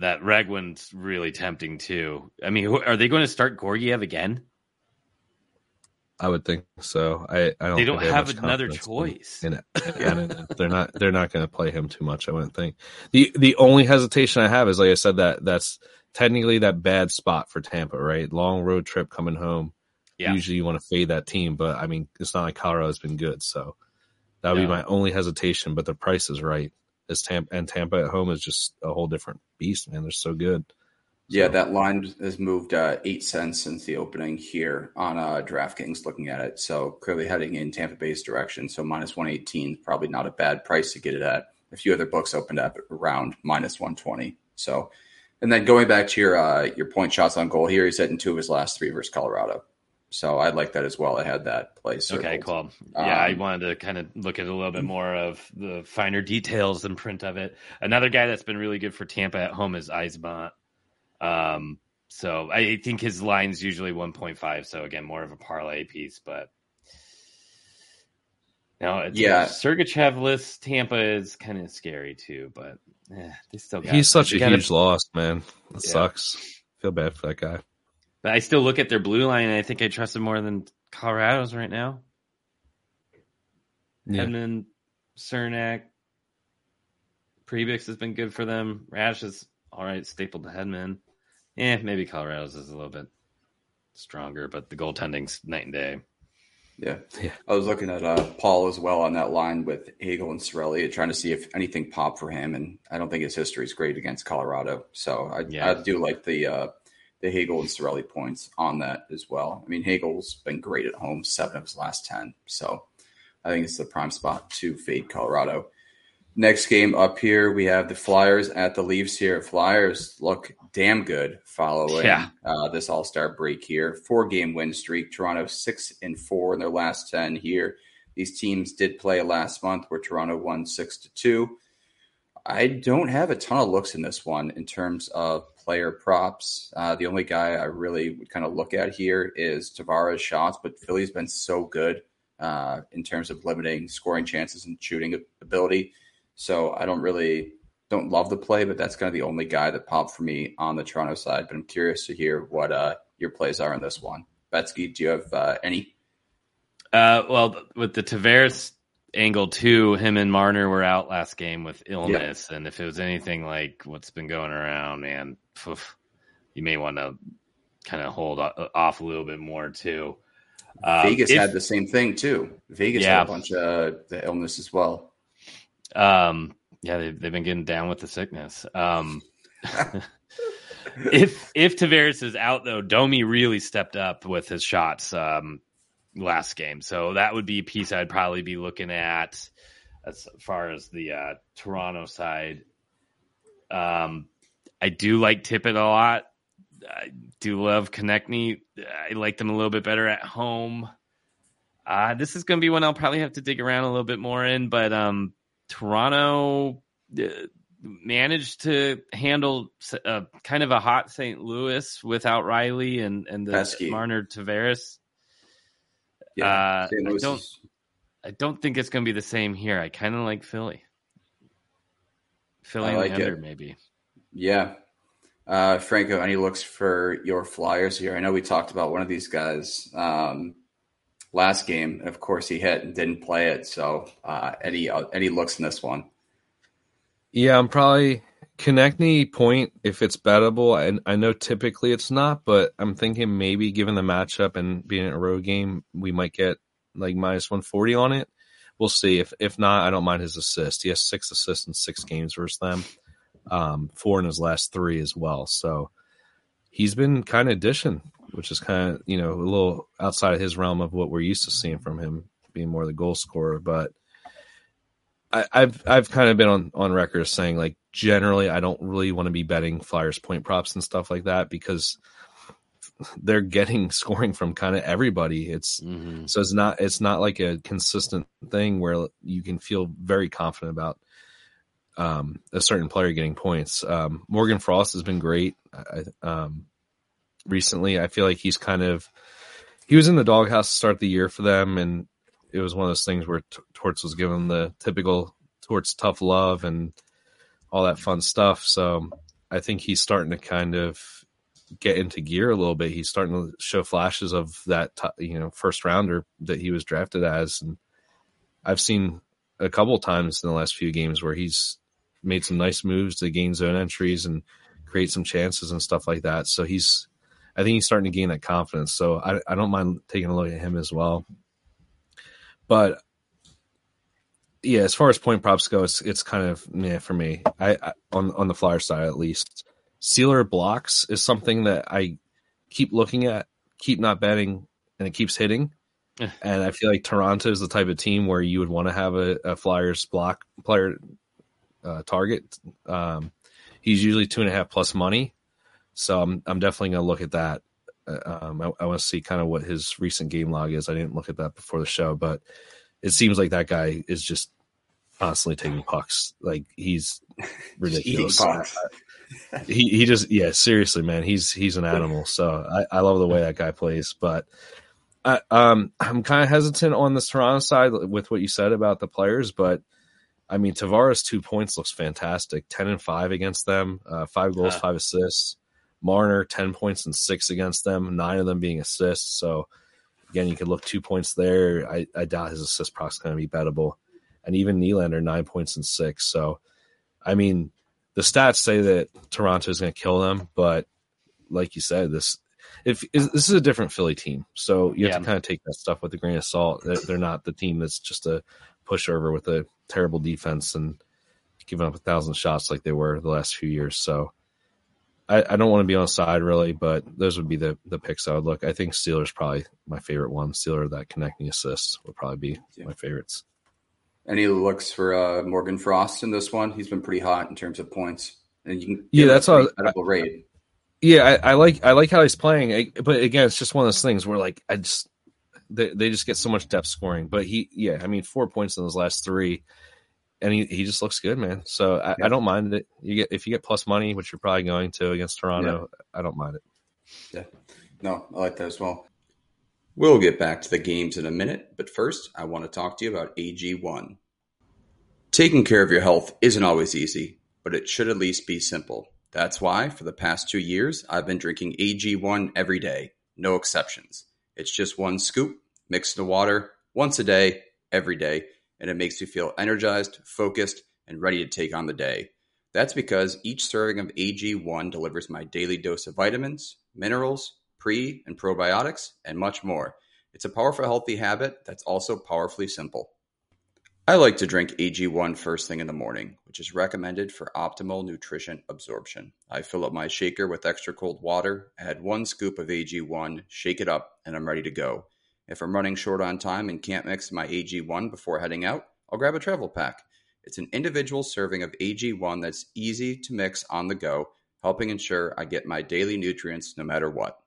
That reg one's really tempting too. I mean, who, are they going to start Georgiev again? I would think so. I, I don't. They don't have, have another choice. In, in it. Yeah. They're not. They're not going to play him too much. I wouldn't think. the The only hesitation I have is, like I said, that that's technically that bad spot for Tampa, right? Long road trip coming home. Yeah. Usually you want to fade that team, but I mean, it's not like Colorado has been good. So that would no. be my only hesitation, but the price is right. It's Tampa, and Tampa at home is just a whole different beast, man. They're so good. Yeah, so. That line has moved uh, eight cents since the opening here on uh, DraftKings looking at it. So clearly heading in Tampa Bay's direction. So minus one eighteen, probably not a bad price to get it at. A few other books opened up around minus one twenty. So, and then going back to your uh, your point shots on goal here, he's hitting two of his last three versus Colorado. So I like that as well. I had that play circled. Okay, cool. Yeah, um, I wanted to kind of look at a little bit more of the finer details and print of it. Another guy that's been really good for Tampa at home is Eismont. Um, so I think his line's usually one point five. So again, more of a parlay piece. But now, it's, yeah, Sergachev-less Tampa is kind of scary too. But eh, they still got. He's it. such they a huge a... loss, man. That yeah. sucks. Feel bad for that guy. But I still look at their blue line, and I think I trust them more than Colorado's right now. Yeah. Hedman, Cernak, Prebix has been good for them. Rash is all right, stapled to Hedman. Eh, maybe Colorado's is a little bit stronger, but the goaltending's night and day. Yeah. yeah. I was looking at uh, Paul as well on that line with Hagel and Cirelli, trying to see if anything popped for him, and I don't think his history is great against Colorado. So I, yeah. I do like the uh, – the Hagel and Cirelli points on that as well. I mean, Hagel's been great at home, seven of his last ten. So I think it's the prime spot to fade Colorado. Next game up here, we have the Flyers at the Leafs here. Flyers look damn good following yeah. uh, this all-star break here. Four-game win streak. Toronto six and four in their last ten here. These teams did play last month where Toronto won six to two. I don't have a ton of looks in this one in terms of player props. Uh, the only guy I really would kind of look at here is Tavares' shots, but Philly's been so good uh, in terms of limiting scoring chances and shooting ability. So I don't really don't love the play, but that's kind of the only guy that popped for me on the Toronto side. But I'm curious to hear what uh, your plays are in this one. Betzky, do you have uh, any? Uh, well, with the Tavares angle too, him and Marner were out last game with illness, yeah. and if it was anything like what's been going around, man, oof, you may want to kind of hold off a little bit more too. Uh, Vegas if, had the same thing too. Vegas yeah. had a bunch of the illness as well. Um, yeah, they've, they've been getting down with the sickness. Um, if if Tavares is out though, Domi really stepped up with his shots. Um, last game. So that would be a piece I'd probably be looking at as far as the uh, Toronto side. Um, I do like Tippett a lot. I do love Konechny. I like them a little bit better at home. Uh, this is going to be one I'll probably have to dig around a little bit more in, but um, Toronto uh, managed to handle uh, kind of a hot Saint Louis without Rielly and, and the Betzky. Marner Tavares. Yeah, uh, I don't, is... I don't think it's going to be the same here. I kind of like Philly. Philly like and Leander, maybe. Yeah. Uh, Franco, any looks for your Flyers here? I know we talked about one of these guys um, last game. Of course, he hit and didn't play it. So uh, any uh, any looks in this one? Yeah, I'm probably Konechny point if it's bettable. And I, I know typically it's not, but I'm thinking maybe given the matchup and being in a road game, we might get like minus one forty on it. We'll see. If if not, I don't mind his assist. He has six assists in six games versus them. Um, four in his last three as well. So he's been kind of dishing, which is kind of, you know, a little outside of his realm of what we're used to seeing from him, being more the goal scorer. But I, I've I've kind of been on, on record saying, like, generally I don't really want to be betting Flyers point props and stuff like that because they're getting scoring from kind of everybody. It's mm-hmm. so it's not it's not like a consistent thing where you can feel very confident about Um, a certain player getting points. Um, Morgan Frost has been great I, um, recently. I feel like he's kind of he was in the doghouse to start the year for them, and it was one of those things where T- Torts was given the typical Torts tough love and all that fun stuff. So I think he's starting to kind of get into gear a little bit. He's starting to show flashes of that t- you know first rounder that he was drafted as, and I've seen a couple times in the last few games where he's made some nice moves to gain zone entries and create some chances and stuff like that. So he's, I think he's starting to gain that confidence. So I, I don't mind taking a look at him as well. But yeah, as far as point props go, it's it's kind of meh for me. I, I on on the Flyer side at least. Sealer blocks is something that I keep looking at, keep not betting, and it keeps hitting. And I feel like Toronto is the type of team where you would want to have a, a Flyers block player. Uh, target. Um, he's usually two and a half plus money. So I'm I'm definitely going to look at that. Uh, um, I, I want to see kind of what his recent game log is. I didn't look at that before the show, but it seems like that guy is just constantly taking pucks. Like he's ridiculous. he he just, yeah, seriously, man, he's, he's an animal. So I, I love the way that guy plays, but I, um, I'm kind of hesitant on the Toronto side with what you said about the players, but I mean, Tavares two points looks fantastic. Ten and five against them, uh, five goals, huh. five assists. Marner ten points and six against them, nine of them being assists. So again, you could look two points there. I, I doubt his assist proc's going to be bettable. And even Nylander nine points and six. So I mean, the stats say that Toronto is going to kill them, but like you said, this if is, this is a different Philly team. So you have yeah. to kind of take that stuff with a grain of salt. They're, they're not the team that's just a pushover with a terrible defense and giving up a thousand shots like they were the last few years. So I, I don't want to be on the side really, but those would be the, the picks I would look. I think Steelers probably my favorite one. Steeler that Konechny assists would probably be yeah. my favorites. Any looks for uh, Morgan Frost in this one? He's been pretty hot in terms of points, and you can yeah, that's a incredible rate. Yeah, I, I like I like how he's playing, I, but again, it's just one of those things where like I just. They, they just get so much depth scoring. But he, yeah, I mean, four points in those last three, and he, he just looks good, man. So I, yeah. I don't mind it. You get if you get plus money, which you're probably going to against Toronto, yeah. I don't mind it. Yeah. No, I like that as well. We'll get back to the games in a minute, but first I want to talk to you about A G one. Taking care of your health isn't always easy, but it should at least be simple. That's why for the past two years, I've been drinking A G one every day, no exceptions. It's just one scoop mixed in the water once a day, every day, and it makes you feel energized, focused, and ready to take on the day. That's because each serving of A G one delivers my daily dose of vitamins, minerals, pre and probiotics, and much more. It's a powerful, healthy habit that's also powerfully simple. I like to drink A G one first thing in the morning, which is recommended for optimal nutrition absorption. I fill up my shaker with extra cold water, add one scoop of A G one, shake it up, and I'm ready to go. If I'm running short on time and can't mix my A G one before heading out, I'll grab a travel pack. It's an individual serving of A G one that's easy to mix on the go, helping ensure I get my daily nutrients no matter what.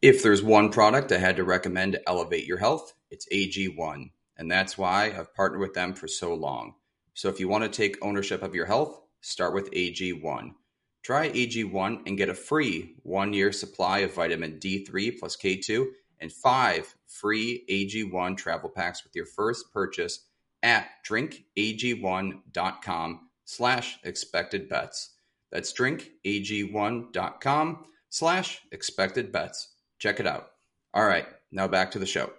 If there's one product I had to recommend to elevate your health, it's A G one, and that's why I've partnered with them for so long. So if you want to take ownership of your health, start with A G one. Try A G one and get a free one-year supply of vitamin D three plus K two and five free A G one travel packs with your first purchase at drinkag1.com slash expected bets. That's drinkag1.com slash expected bets. Check it out. All right, now back to the show.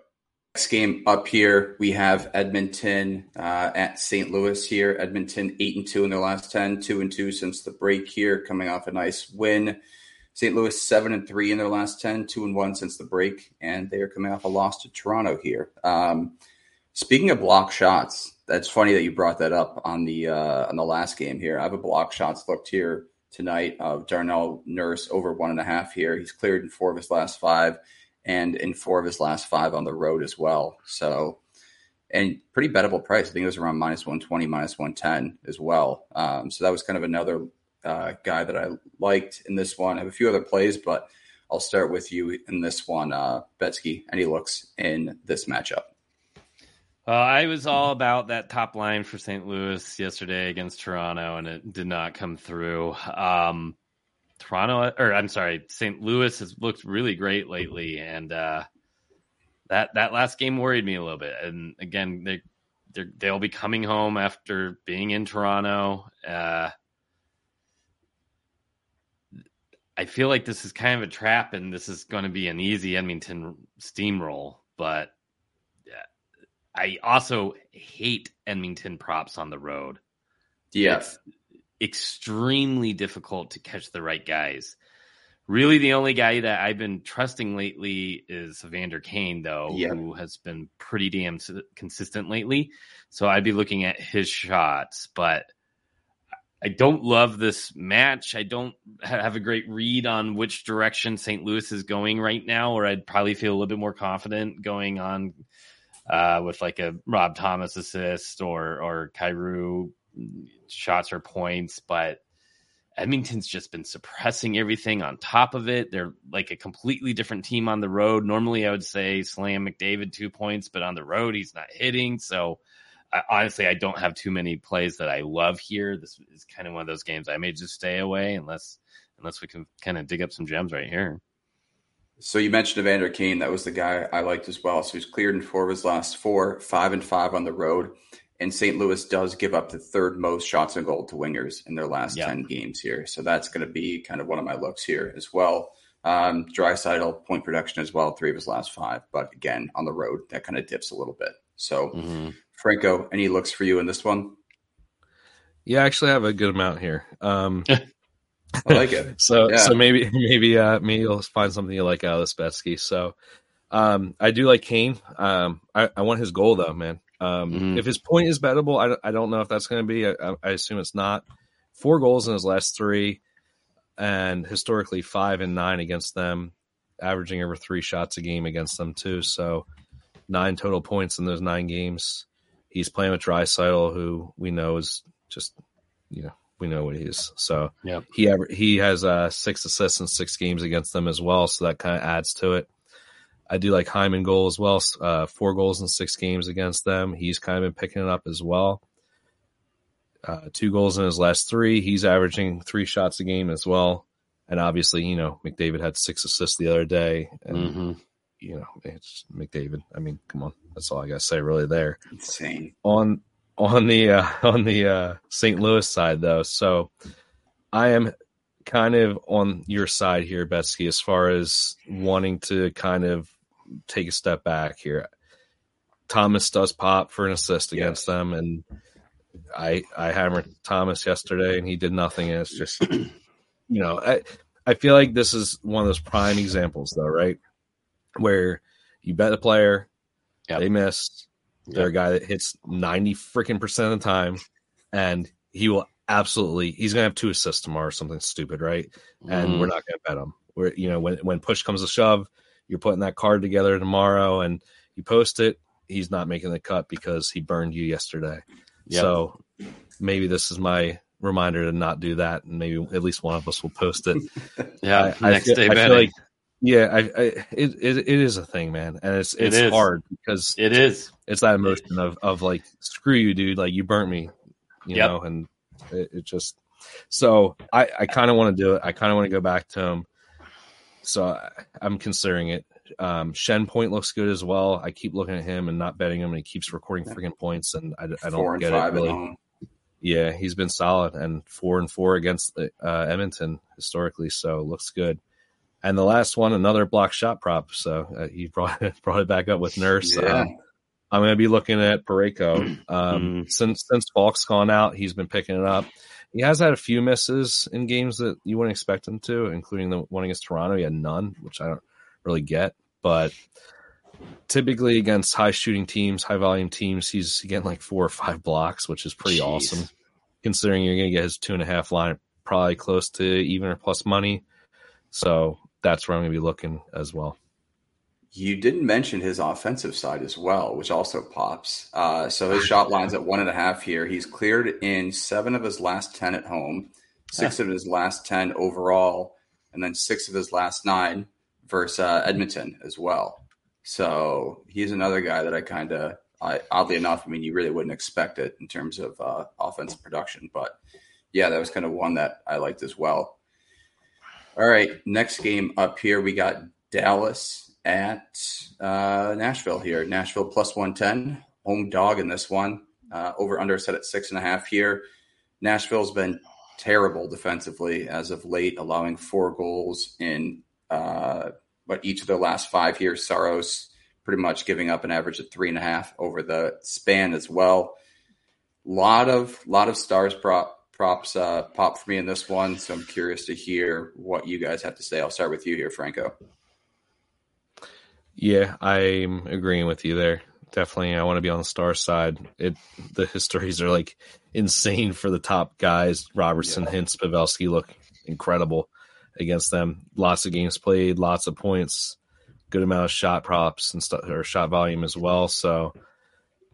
Next game up here, we have Edmonton uh, at Saint Louis here. Edmonton eight and two in their last ten, two and two since the break here, coming off a nice win. Saint Louis seven and three in their last ten, two and one since the break, and they are coming off a loss to Toronto here. Um, speaking of block shots, that's funny that you brought that up on the uh, on the last game here. I have a block shots looked here tonight of Darnell Nurse over one and a half here. He's cleared in four of his last five. And in four of his last five on the road as well. So, and pretty bettable price. I think it was around minus one twenty, minus one ten as well. Um, so that was kind of another uh, guy that I liked in this one. I have a few other plays, but I'll start with you in this one, uh, Betzky. Any looks in this matchup? Uh, I was all about that top line for Saint Louis yesterday against Toronto, and it did not come through. Um Toronto, or I'm sorry, Saint Louis has looked really great lately, and uh, that that last game worried me a little bit. And again, they they'll be coming home after being in Toronto. Uh, I feel like this is kind of a trap, and this is going to be an easy Edmonton steamroll. But I also hate Edmonton props on the road. Yeah. It's, extremely difficult to catch the right guys. Really, the only guy that I've been trusting lately is Evander Kane, though, yeah. who has been pretty damn consistent lately. So I'd be looking at his shots, but I don't love this match. I don't have a great read on which direction Saint Louis is going right now, or I'd probably feel a little bit more confident going on uh, with like a Rob Thomas assist or, or Kyrou shots or points, but Edmonton's just been suppressing everything on top of it. They're like a completely different team on the road. Normally I would say slam McDavid two points, but on the road he's not hitting. So I, honestly, I don't have too many plays that I love here. This is kind of one of those games I may just stay away unless unless we can kind of dig up some gems right here. So you mentioned Evander Kane. That was the guy I liked as well. So he's cleared in four of his last four, five and five on the road. And Saint Louis does give up the third most shots on goal to wingers in their last yep. ten games here. So that's going to be kind of one of my looks here as well. Um, Draisaitl, point production as well, three of his last five. But again, on the road, that kind of dips a little bit. So, mm-hmm. Franco, any looks for you in this one? Yeah, I actually have a good amount here. Um, I like it. So yeah. so maybe maybe, uh, maybe you'll find something you like out of this, Betzky. So um, I do like Kane. Um, I, I want his goal, though, man. Um, mm-hmm. If his point is bettable, I, I don't know if that's going to be. I, I assume it's not. Four goals in his last three, and historically five and nine against them, averaging over three shots a game against them too. So nine total points in those nine games. He's playing with Draisaitl, who we know is just, you know, we know what he is. So yep. he ever, he has uh, six assists in six games against them as well. So that kind of adds to it. I do like Hyman goal as well. Uh, four goals in six games against them. He's kind of been picking it up as well. Uh, two goals in his last three. He's averaging three shots a game as well. And obviously, you know, McDavid had six assists the other day. And, mm-hmm. you know, it's McDavid. I mean, come on. That's all I got to say really there. Insane. On, on the, uh, on the uh, Saint Louis side, though. So I am kind of on your side here, Betzky, as far as wanting to kind of take a step back here. Thomas does pop for an assist against yeah. them, and I I hammered Thomas yesterday, and he did nothing. And it's just, you know, I I feel like this is one of those prime examples, though, right? Where you bet a player, yep. they miss. Yep. They're a guy that hits ninety freaking percent of the time, and he will absolutely, he's gonna have two assists tomorrow or something stupid, right? And mm. we're not gonna bet him. We're, you know, when when push comes to shove. You're putting that card together tomorrow, and You post it, he's not making the cut because he burned you yesterday. Yep. So maybe this is my reminder to not do that, and maybe at least one of us will post it. yeah, I, next I feel, day, man. Like, yeah, I, I, it, it it is a thing, man, and it's it's it hard because it is it's that emotion of of like, screw you, dude, like you burnt me, you yep. know, and it, it just so I I kind of want to do it. I kind of want to go back to him, so I, I'm considering it. Um, Shen Point looks good as well. I keep looking at him and not betting him, and he keeps recording freaking points, and I, I don't get it really. Yeah, he's been solid, and four and four against uh, Edmonton historically, so looks good. And the last one, another block shot prop. So uh, he brought it, brought it back up with Nurse. Yeah. Um, I'm going to be looking at Parayko. Um, mm. Since since Falk's gone out, he's been picking it up. He has had a few misses in games that you wouldn't expect him to, including the one against Toronto. He had none, which I don't really get. But typically against high-shooting teams, high-volume teams, he's getting like four or five blocks, which is pretty Jeez. awesome, considering you're going to get his two-and-a-half line probably close to even or plus money. So that's where I'm going to be looking as well. You didn't mention his offensive side as well, which also pops. Uh, so his shot line's at one and a half here. He's cleared in seven of his last ten at home, six yeah. of his last ten overall, and then six of his last nine versus uh, Edmonton as well. So he's another guy that I kind of, oddly enough, I mean, you really wouldn't expect it in terms of uh, offensive production. But, yeah, that was kind of one that I liked as well. All right, next game up here, we got Dallas at uh, Nashville here. Nashville plus one ten, home dog in this one. Uh, over-under set at six and a half here. Nashville's been terrible defensively as of late, allowing four goals in uh, what each of their last five here. Saros pretty much giving up an average of three and a half over the span as well. Lot of lot of stars prop. Props uh, pop for me in this one, so I'm curious to hear what you guys have to say. I'll start with you here, Franco. Yeah, I'm agreeing with you there. Definitely, I want to be on the star side. It the histories are like insane for the top guys. Robertson, yeah. Hintz, Pavelski look incredible against them. Lots of games played, lots of points, good amount of shot props and stuff, or shot volume as well. So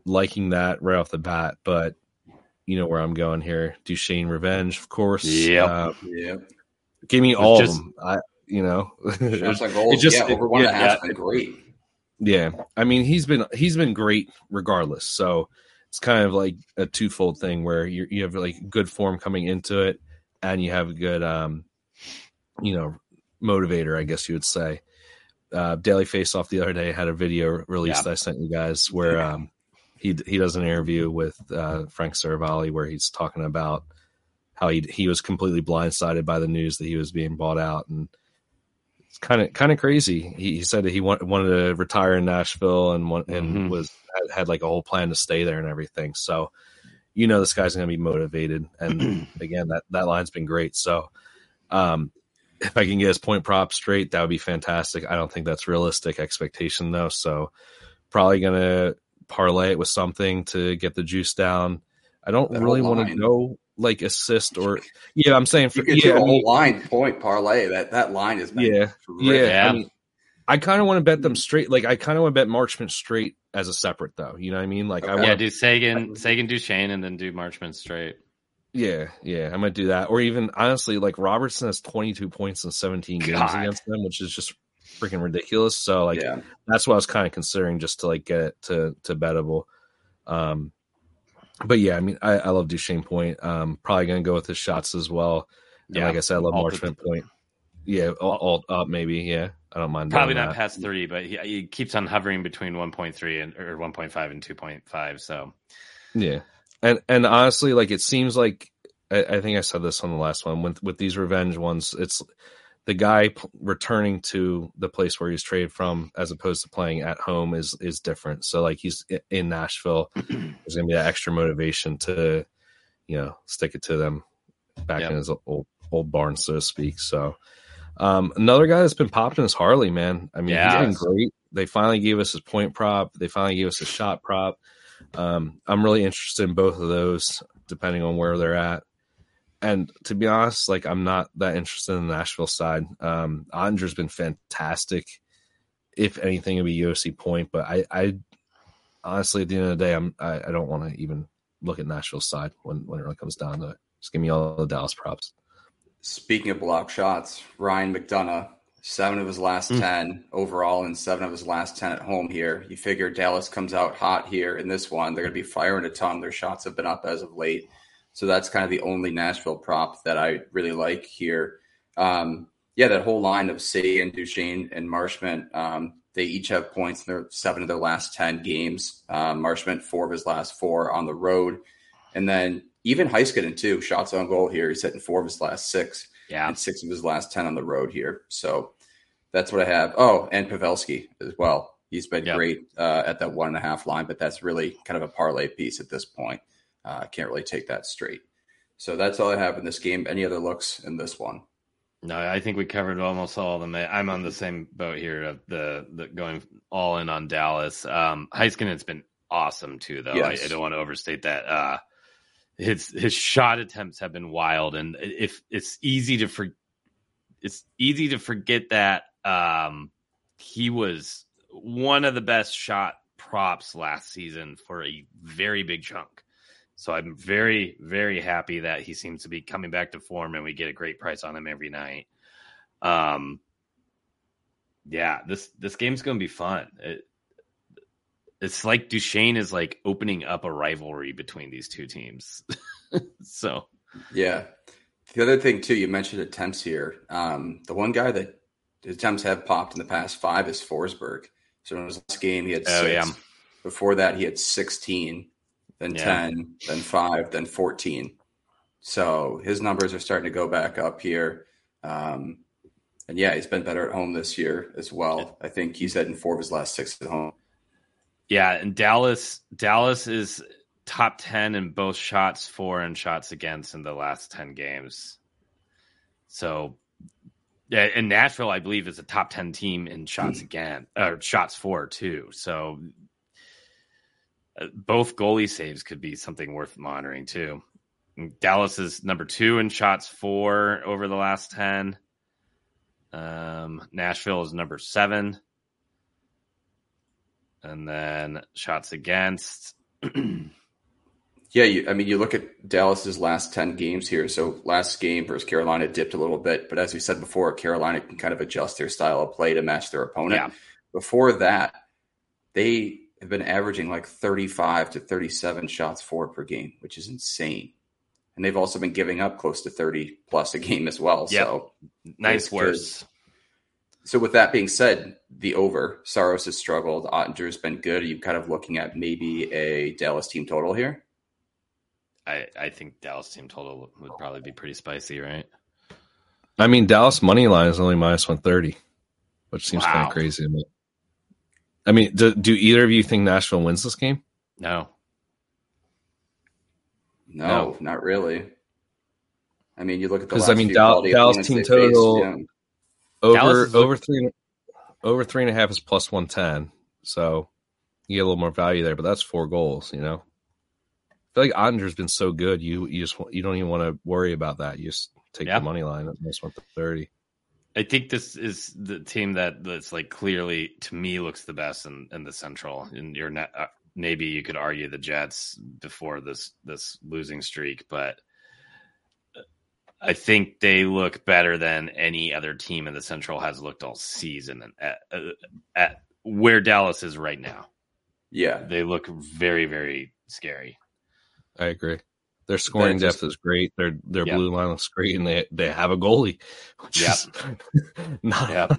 liking that right off the bat, but. You know where I'm going here. Duchesne revenge, of course. Yeah. Uh, yep. Give me all just, of them. I, you know, shots on goals. It just, yeah, it, over one yeah, and a half yeah. been great. Yeah. I mean, he's been, he's been great regardless. So it's kind of like a twofold thing where you you have like good form coming into it and you have a good, um, you know, motivator, I guess you would say. Uh, Daily Faceoff the other day had a video released yeah. I sent you guys where, yeah. um, He he does an interview with uh, Frank Saravalli where he's talking about how he he was completely blindsided by the news that he was being bought out, and it's kind of kind of crazy. He, he said that he want, wanted to retire in Nashville and want, and mm-hmm. was had, had like a whole plan to stay there and everything. So you know this guy's going to be motivated, and again that, that line's been great. So um, if I can get his point prop straight, that would be fantastic. I don't think that's realistic expectation though. So probably going to parlay it with something to get the juice down. I don't that really want to go like assist or yeah. I'm saying for you get yeah, your whole line point parlay that that line is yeah terrific. yeah. I, mean, I kind of want to bet them straight. Like I kind of want to bet Marchment straight as a separate though. You know what I mean? Like okay. I want yeah do Sagan Sagan Duchesne and then do Marchment straight. Yeah, yeah, I might do that. Or even honestly, like Robertson has twenty-two points in seventeen God. games against them, which is just freaking ridiculous. So like yeah. that's what I was kind of considering just to like get it to to bettable. Um but yeah, I mean I, I love Duchesne Point. Um probably gonna go with his shots as well. And yeah. like I said, I love Marchment Point. Yeah, all up maybe, yeah. I don't mind. Probably not that. Past three, but he, he keeps on hovering between one point three and or one point five and two point five. So yeah. And and honestly, like it seems like I, I think I said this on the last one with with these revenge ones, it's the guy p- returning to the place where he's traded from as opposed to playing at home is is different. So, like, he's in Nashville. There's going to be that extra motivation to, you know, stick it to them back yep. in his old, old barn, so to speak. So, um, another guy that's been popping is Harley, man. I mean, yeah. he's been great. They finally gave us his point prop. They finally gave us his shot prop. Um, I'm really interested in both of those, depending on where they're at. And to be honest, like I'm not that interested in the Nashville side. Um, Ottinger's been fantastic if anything, it'd be U F C point. But I, I honestly, at the end of the day, I'm I, I don't want to even look at Nashville's side when, when it really comes down to it. Just give me all the Dallas props. Speaking of block shots, Ryan McDonough, seven of his last mm. ten overall and seven of his last ten at home here. You figure Dallas comes out hot here in this one. They're going to be firing a ton. Their shots have been up as of late. So that's kind of the only Nashville prop that I really like here. Um, yeah, that whole line of City and Duchesne and Marchment, um, they each have points in their seven of their last ten games. Um, Marchment, four of his last four on the road. And then even Heiskanen, too, shots on goal here. He's hitting four of his last six. Yeah. And six of his last ten on the road here. So that's what I have. Oh, and Pavelski as well. He's been yep. great uh, at that one and a half line, but that's really kind of a parlay piece at this point. I uh, can't really take that straight. So that's all I have in this game. Any other looks in this one? No, I think we covered almost all of them. I'm on the same boat here of the, the going all in on Dallas. Um, Heiskanen's been awesome too, though. Yes. I, I don't want to overstate that. Uh, his his shot attempts have been wild, and if it's easy to for, it's easy to forget that um, he was one of the best shot props last season for a very big chunk. So I'm very, very happy that he seems to be coming back to form and we get a great price on him every night. Um, yeah, this this game's going to be fun. It, it's like Duchesne is like opening up a rivalry between these two teams. So, yeah. The other thing, too, you mentioned attempts here. Um, the one guy that attempts have popped in the past five is Forsberg. So in his last game, he had six. Oh, yeah. Before that, he had sixteen. Then yeah. ten, then five, then fourteen. So his numbers are starting to go back up here. Um, and, yeah, he's been better at home this year as well. I think he's had in four of his last six at home. Yeah, and Dallas Dallas is top ten in both shots for and shots against in the last ten games. So, yeah, and Nashville, I believe, is a top ten team in shots mm. again, or shots for, too. So, both goalie saves could be something worth monitoring, too. Dallas is number two in shots for over the last ten. Um, Nashville is number seven. And then shots against. yeah, you, I mean, you look at Dallas's last ten games here. So last game versus Carolina dipped a little bit. But as we said before, Carolina can kind of adjust their style of play to match their opponent. Yeah. Before that, they have been averaging like thirty-five to thirty-seven shots forward per game, which is insane. And they've also been giving up close to thirty plus a game as well. Yep. So nice words. So with that being said, the over, Saros has struggled. Ottinger's been good. Are you kind of looking at maybe a Dallas team total here? I, I think Dallas team total would probably be pretty spicy, right? I mean, Dallas money line is only minus one thirty, which seems wow. kind of crazy to me. I mean, do, do either of you think Nashville wins this game? No. No, no. Not really. I mean, you look at the last I mean, few Dallas, Dallas team total faced, yeah. over over a- three over three and a half is plus one ten, so you get a little more value there. But that's four goals, you know. I feel like Ottinger's been so good, you you just you don't even want to worry about that. You just take yeah. the money line at minus one thirty. I think this is the team that, that's like clearly to me looks the best in, in the Central. And you're not, uh, maybe you could argue the Jets before this this losing streak, but I think they look better than any other team in the Central has looked all season. And at, uh, at where Dallas is right now, yeah, they look very very scary. I agree. Their scoring just, depth is great. Their their yep. blue line looks great, and they they have a goalie, which yep. is not yep.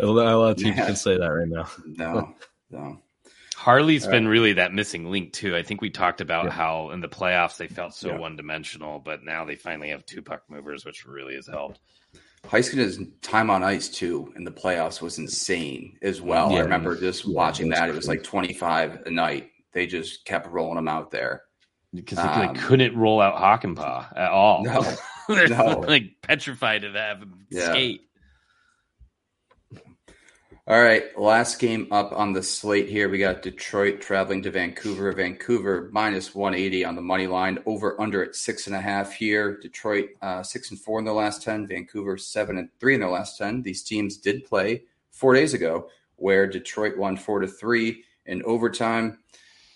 a lot of teams yeah. can say that right now. No, no. Harley's uh, been really that missing link too. I think we talked about yeah. how in the playoffs they felt so yeah. one dimensional, but now they finally have two puck movers, which really has helped. Heiskanen's time on ice too in the playoffs was insane as well. Yeah. I remember just watching yeah, that; crazy. It was like twenty-five a night. They just kept rolling them out there. Because they um, like, couldn't roll out Hakanpää at all. No, They're no. like petrified to have him yeah. skate. All right, last game up on the slate here. We got Detroit traveling to Vancouver. Vancouver minus one eighty on the money line. Over under at six and a half here. Detroit uh, six and four in their last ten. Vancouver seven and three in their last ten. These teams did play four days ago. where Detroit won four to three in overtime.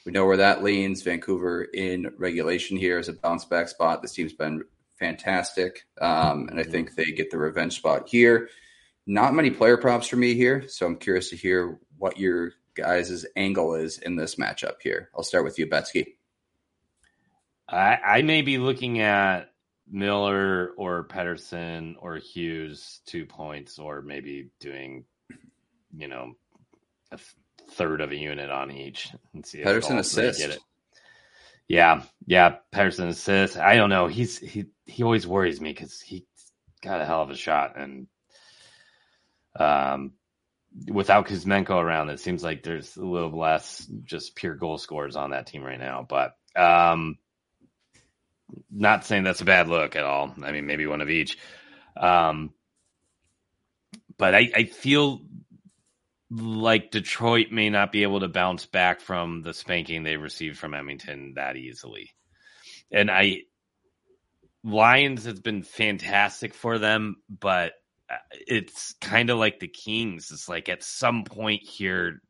We know where that leans. Vancouver in regulation here is a bounce back spot. This team's been fantastic. Um, and I think they get the revenge spot here. Not many player props for me here. So I'm curious to hear what your guys' angle is in this matchup here. I'll start with you, Betzky. I, I may be looking at Miller or Pettersson or Hughes two points, or maybe doing, you know, a third of a unit on each and see if Pettersson assists. Get it. Yeah, yeah, Pettersson assists. I don't know. He's he he always worries me because he's got a hell of a shot, and um, without Kuzmenko around, it seems like there's a little less just pure goal scorers on that team right now, but. Um, not saying that's a bad look at all. I mean, maybe one of each. Um, but I, I feel like Detroit may not be able to bounce back from the spanking they received from Edmonton that easily. And I, Lions has been fantastic for them, but it's kind of like the Kings. It's like at some point here,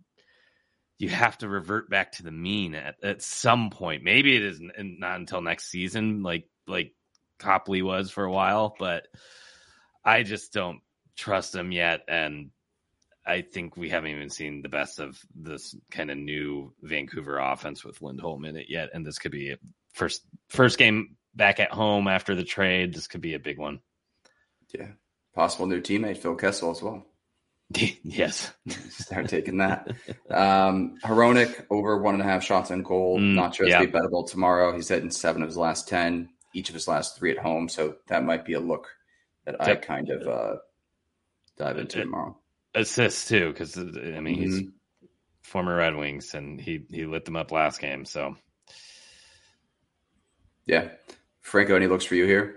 you have to revert back to the mean at, at some point. Maybe it is n- not until next season, like like Copley was for a while, but I just don't trust him yet. And I think we haven't even seen the best of this kind of new Vancouver offense with Lindholm in it yet. And this could be a first first game back at home after the trade. This could be a big one. Yeah. Possible new teammate, Phil Kessel, as well. Yes. Start taking that. Um, Hronek over one and a half shots on goal. Mm, Not sure it's yeah. be bettable tomorrow. He's hitting seven of his last ten, each of his last three at home. So that might be a look that yep. I kind of uh, dive into uh, tomorrow. Assists too, because, I mean, mm-hmm. he's former Red Wings and he, he lit them up last game. So, yeah. Franco, any looks for you here?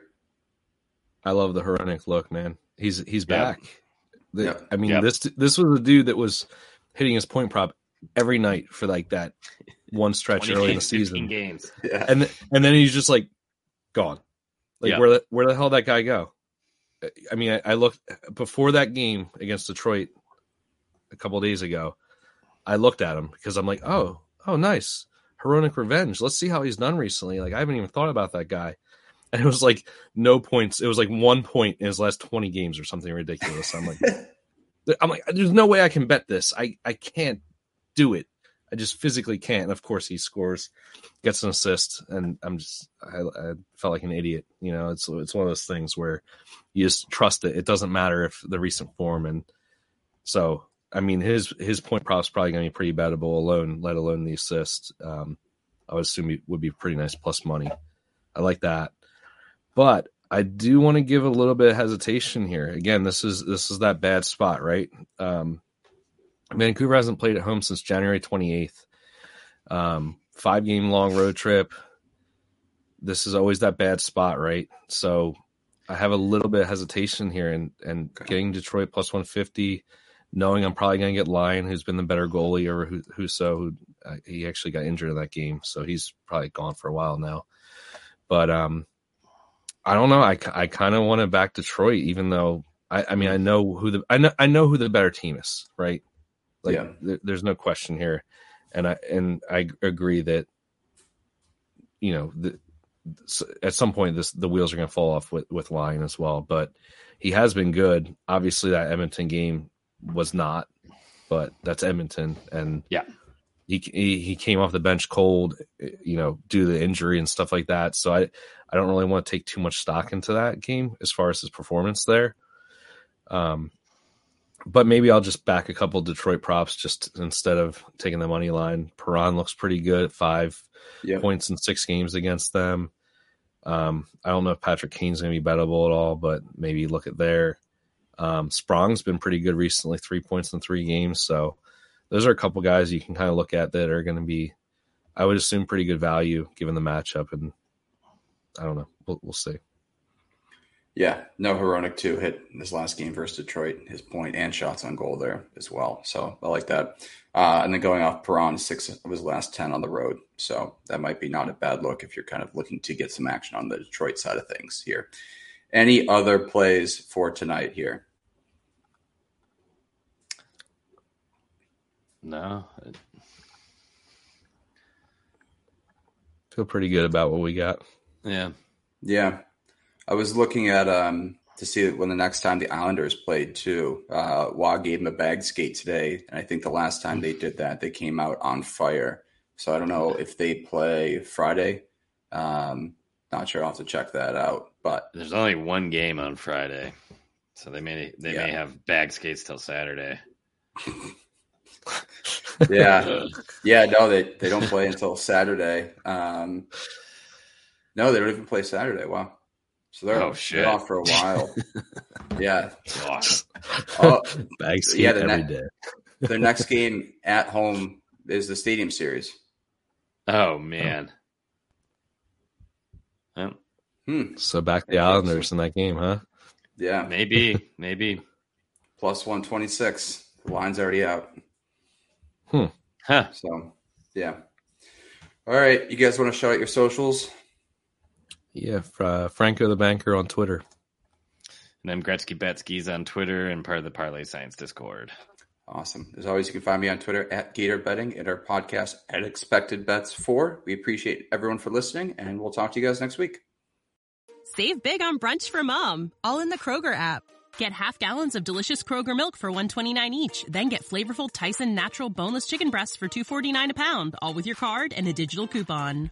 I love the Hronek look, man. He's, he's back. Yeah. The, yep. I mean, yep. this this was a dude that was hitting his point prop every night for like that one stretch early in the season. Games. Yeah. And th- and then he's just like gone. Like yep. where the, where the hell did that guy go? I mean, I, I looked before that game against Detroit a couple of days ago. I looked at him because I'm like, oh, oh, nice Hronek revenge. Let's see how he's done recently. Like I haven't even thought about that guy. And it was like no points. It was like one point in his last twenty games or something ridiculous. I'm like, I'm like, there's no way I can bet this. I, I can't do it. I just physically can't. And of course, he scores, gets an assist, and I'm just, I, I felt like an idiot. You know, it's it's one of those things where you just trust it. It doesn't matter if the recent form. And so, I mean, his his point prop is probably going to be pretty bettable alone, let alone the assist. Um, I would assume it would be pretty nice plus money. I like that. But I do want to give a little bit of hesitation here. Again, this is this is that bad spot, right? Um, Vancouver hasn't played at home since January twenty-eighth. Um, five-game long road trip. This is always that bad spot, right? So I have a little bit of hesitation here. And, and okay. getting Detroit plus one fifty, knowing I'm probably going to get Lyon, who's been the better goalie, or Husso, who uh, he actually got injured in that game. So he's probably gone for a while now. But – um. I don't know. I, I kind of want to back Detroit, even though I, I mean I know who the I know I know who the better team is, right? Like yeah. th- there's no question here, and I and I agree that you know the, at some point this the wheels are going to fall off with with Lyon as well. But he has been good. Obviously, that Edmonton game was not, but that's Edmonton, and yeah, he he, he came off the bench cold, you know, due to the injury and stuff like that. So I. I don't really want to take too much stock into that game as far as his performance there. Um, but maybe I'll just back a couple Detroit props just instead of taking the money line. Perron looks pretty good at five yeah. points in six games against them. Um, I don't know if Patrick Kane's going to be bettable at all, but maybe look at there. Um, Sprong's been pretty good recently, three points in three games. So those are a couple guys you can kind of look at that are going to be, I would assume, pretty good value given the matchup, and I don't know. We'll, we'll see. Yeah. No, Hronek too hit this last game versus Detroit, his point and shots on goal there as well. So I like that. Uh, and then going off Perron, six of his last ten on the road. So that might be not a bad look if you're kind of looking to get some action on the Detroit side of things here. Any other plays for tonight here? No. I feel pretty good about what we got. Yeah. Yeah. I was looking at um, to see when the next time the Islanders played, too. Uh, Wah gave them a bag skate today, and I think the last time they did that, they came out on fire. So I don't know if they play Friday. Um, not sure. I'll have to check that out. But there's only one game on Friday, so they may they yeah. may have bag skates till Saturday. yeah, yeah. No, they, they don't play until Saturday. Um, no, they don't even play Saturday. Wow. So they're, oh, shit. they're off for a while. yeah. Awesome. Oh, bag skate yeah, every ne- day. Their next game at home is the Stadium Series. Oh man. Oh. Oh. Hmm. So back the Islanders so. in that game, huh? Yeah, maybe, maybe. Plus one twenty six. The line's already out. Hmm. Huh. So, yeah. All right, you guys want to shout out your socials? Yeah, uh, Franco the Banker on Twitter, and I'm Gretzky Betzky's on Twitter and part of the Parlay Science Discord. Awesome. As always, you can find me on Twitter at Gator Betting and our podcast at Expected Bets Four. We appreciate everyone for listening, and we'll talk to you guys next week. Save big on brunch for mom, all in the Kroger app. Get half gallons of delicious Kroger milk for one dollar and twenty-nine cents each. Then get flavorful Tyson natural boneless chicken breasts for two dollars and forty-nine cents a pound, all with your card and a digital coupon.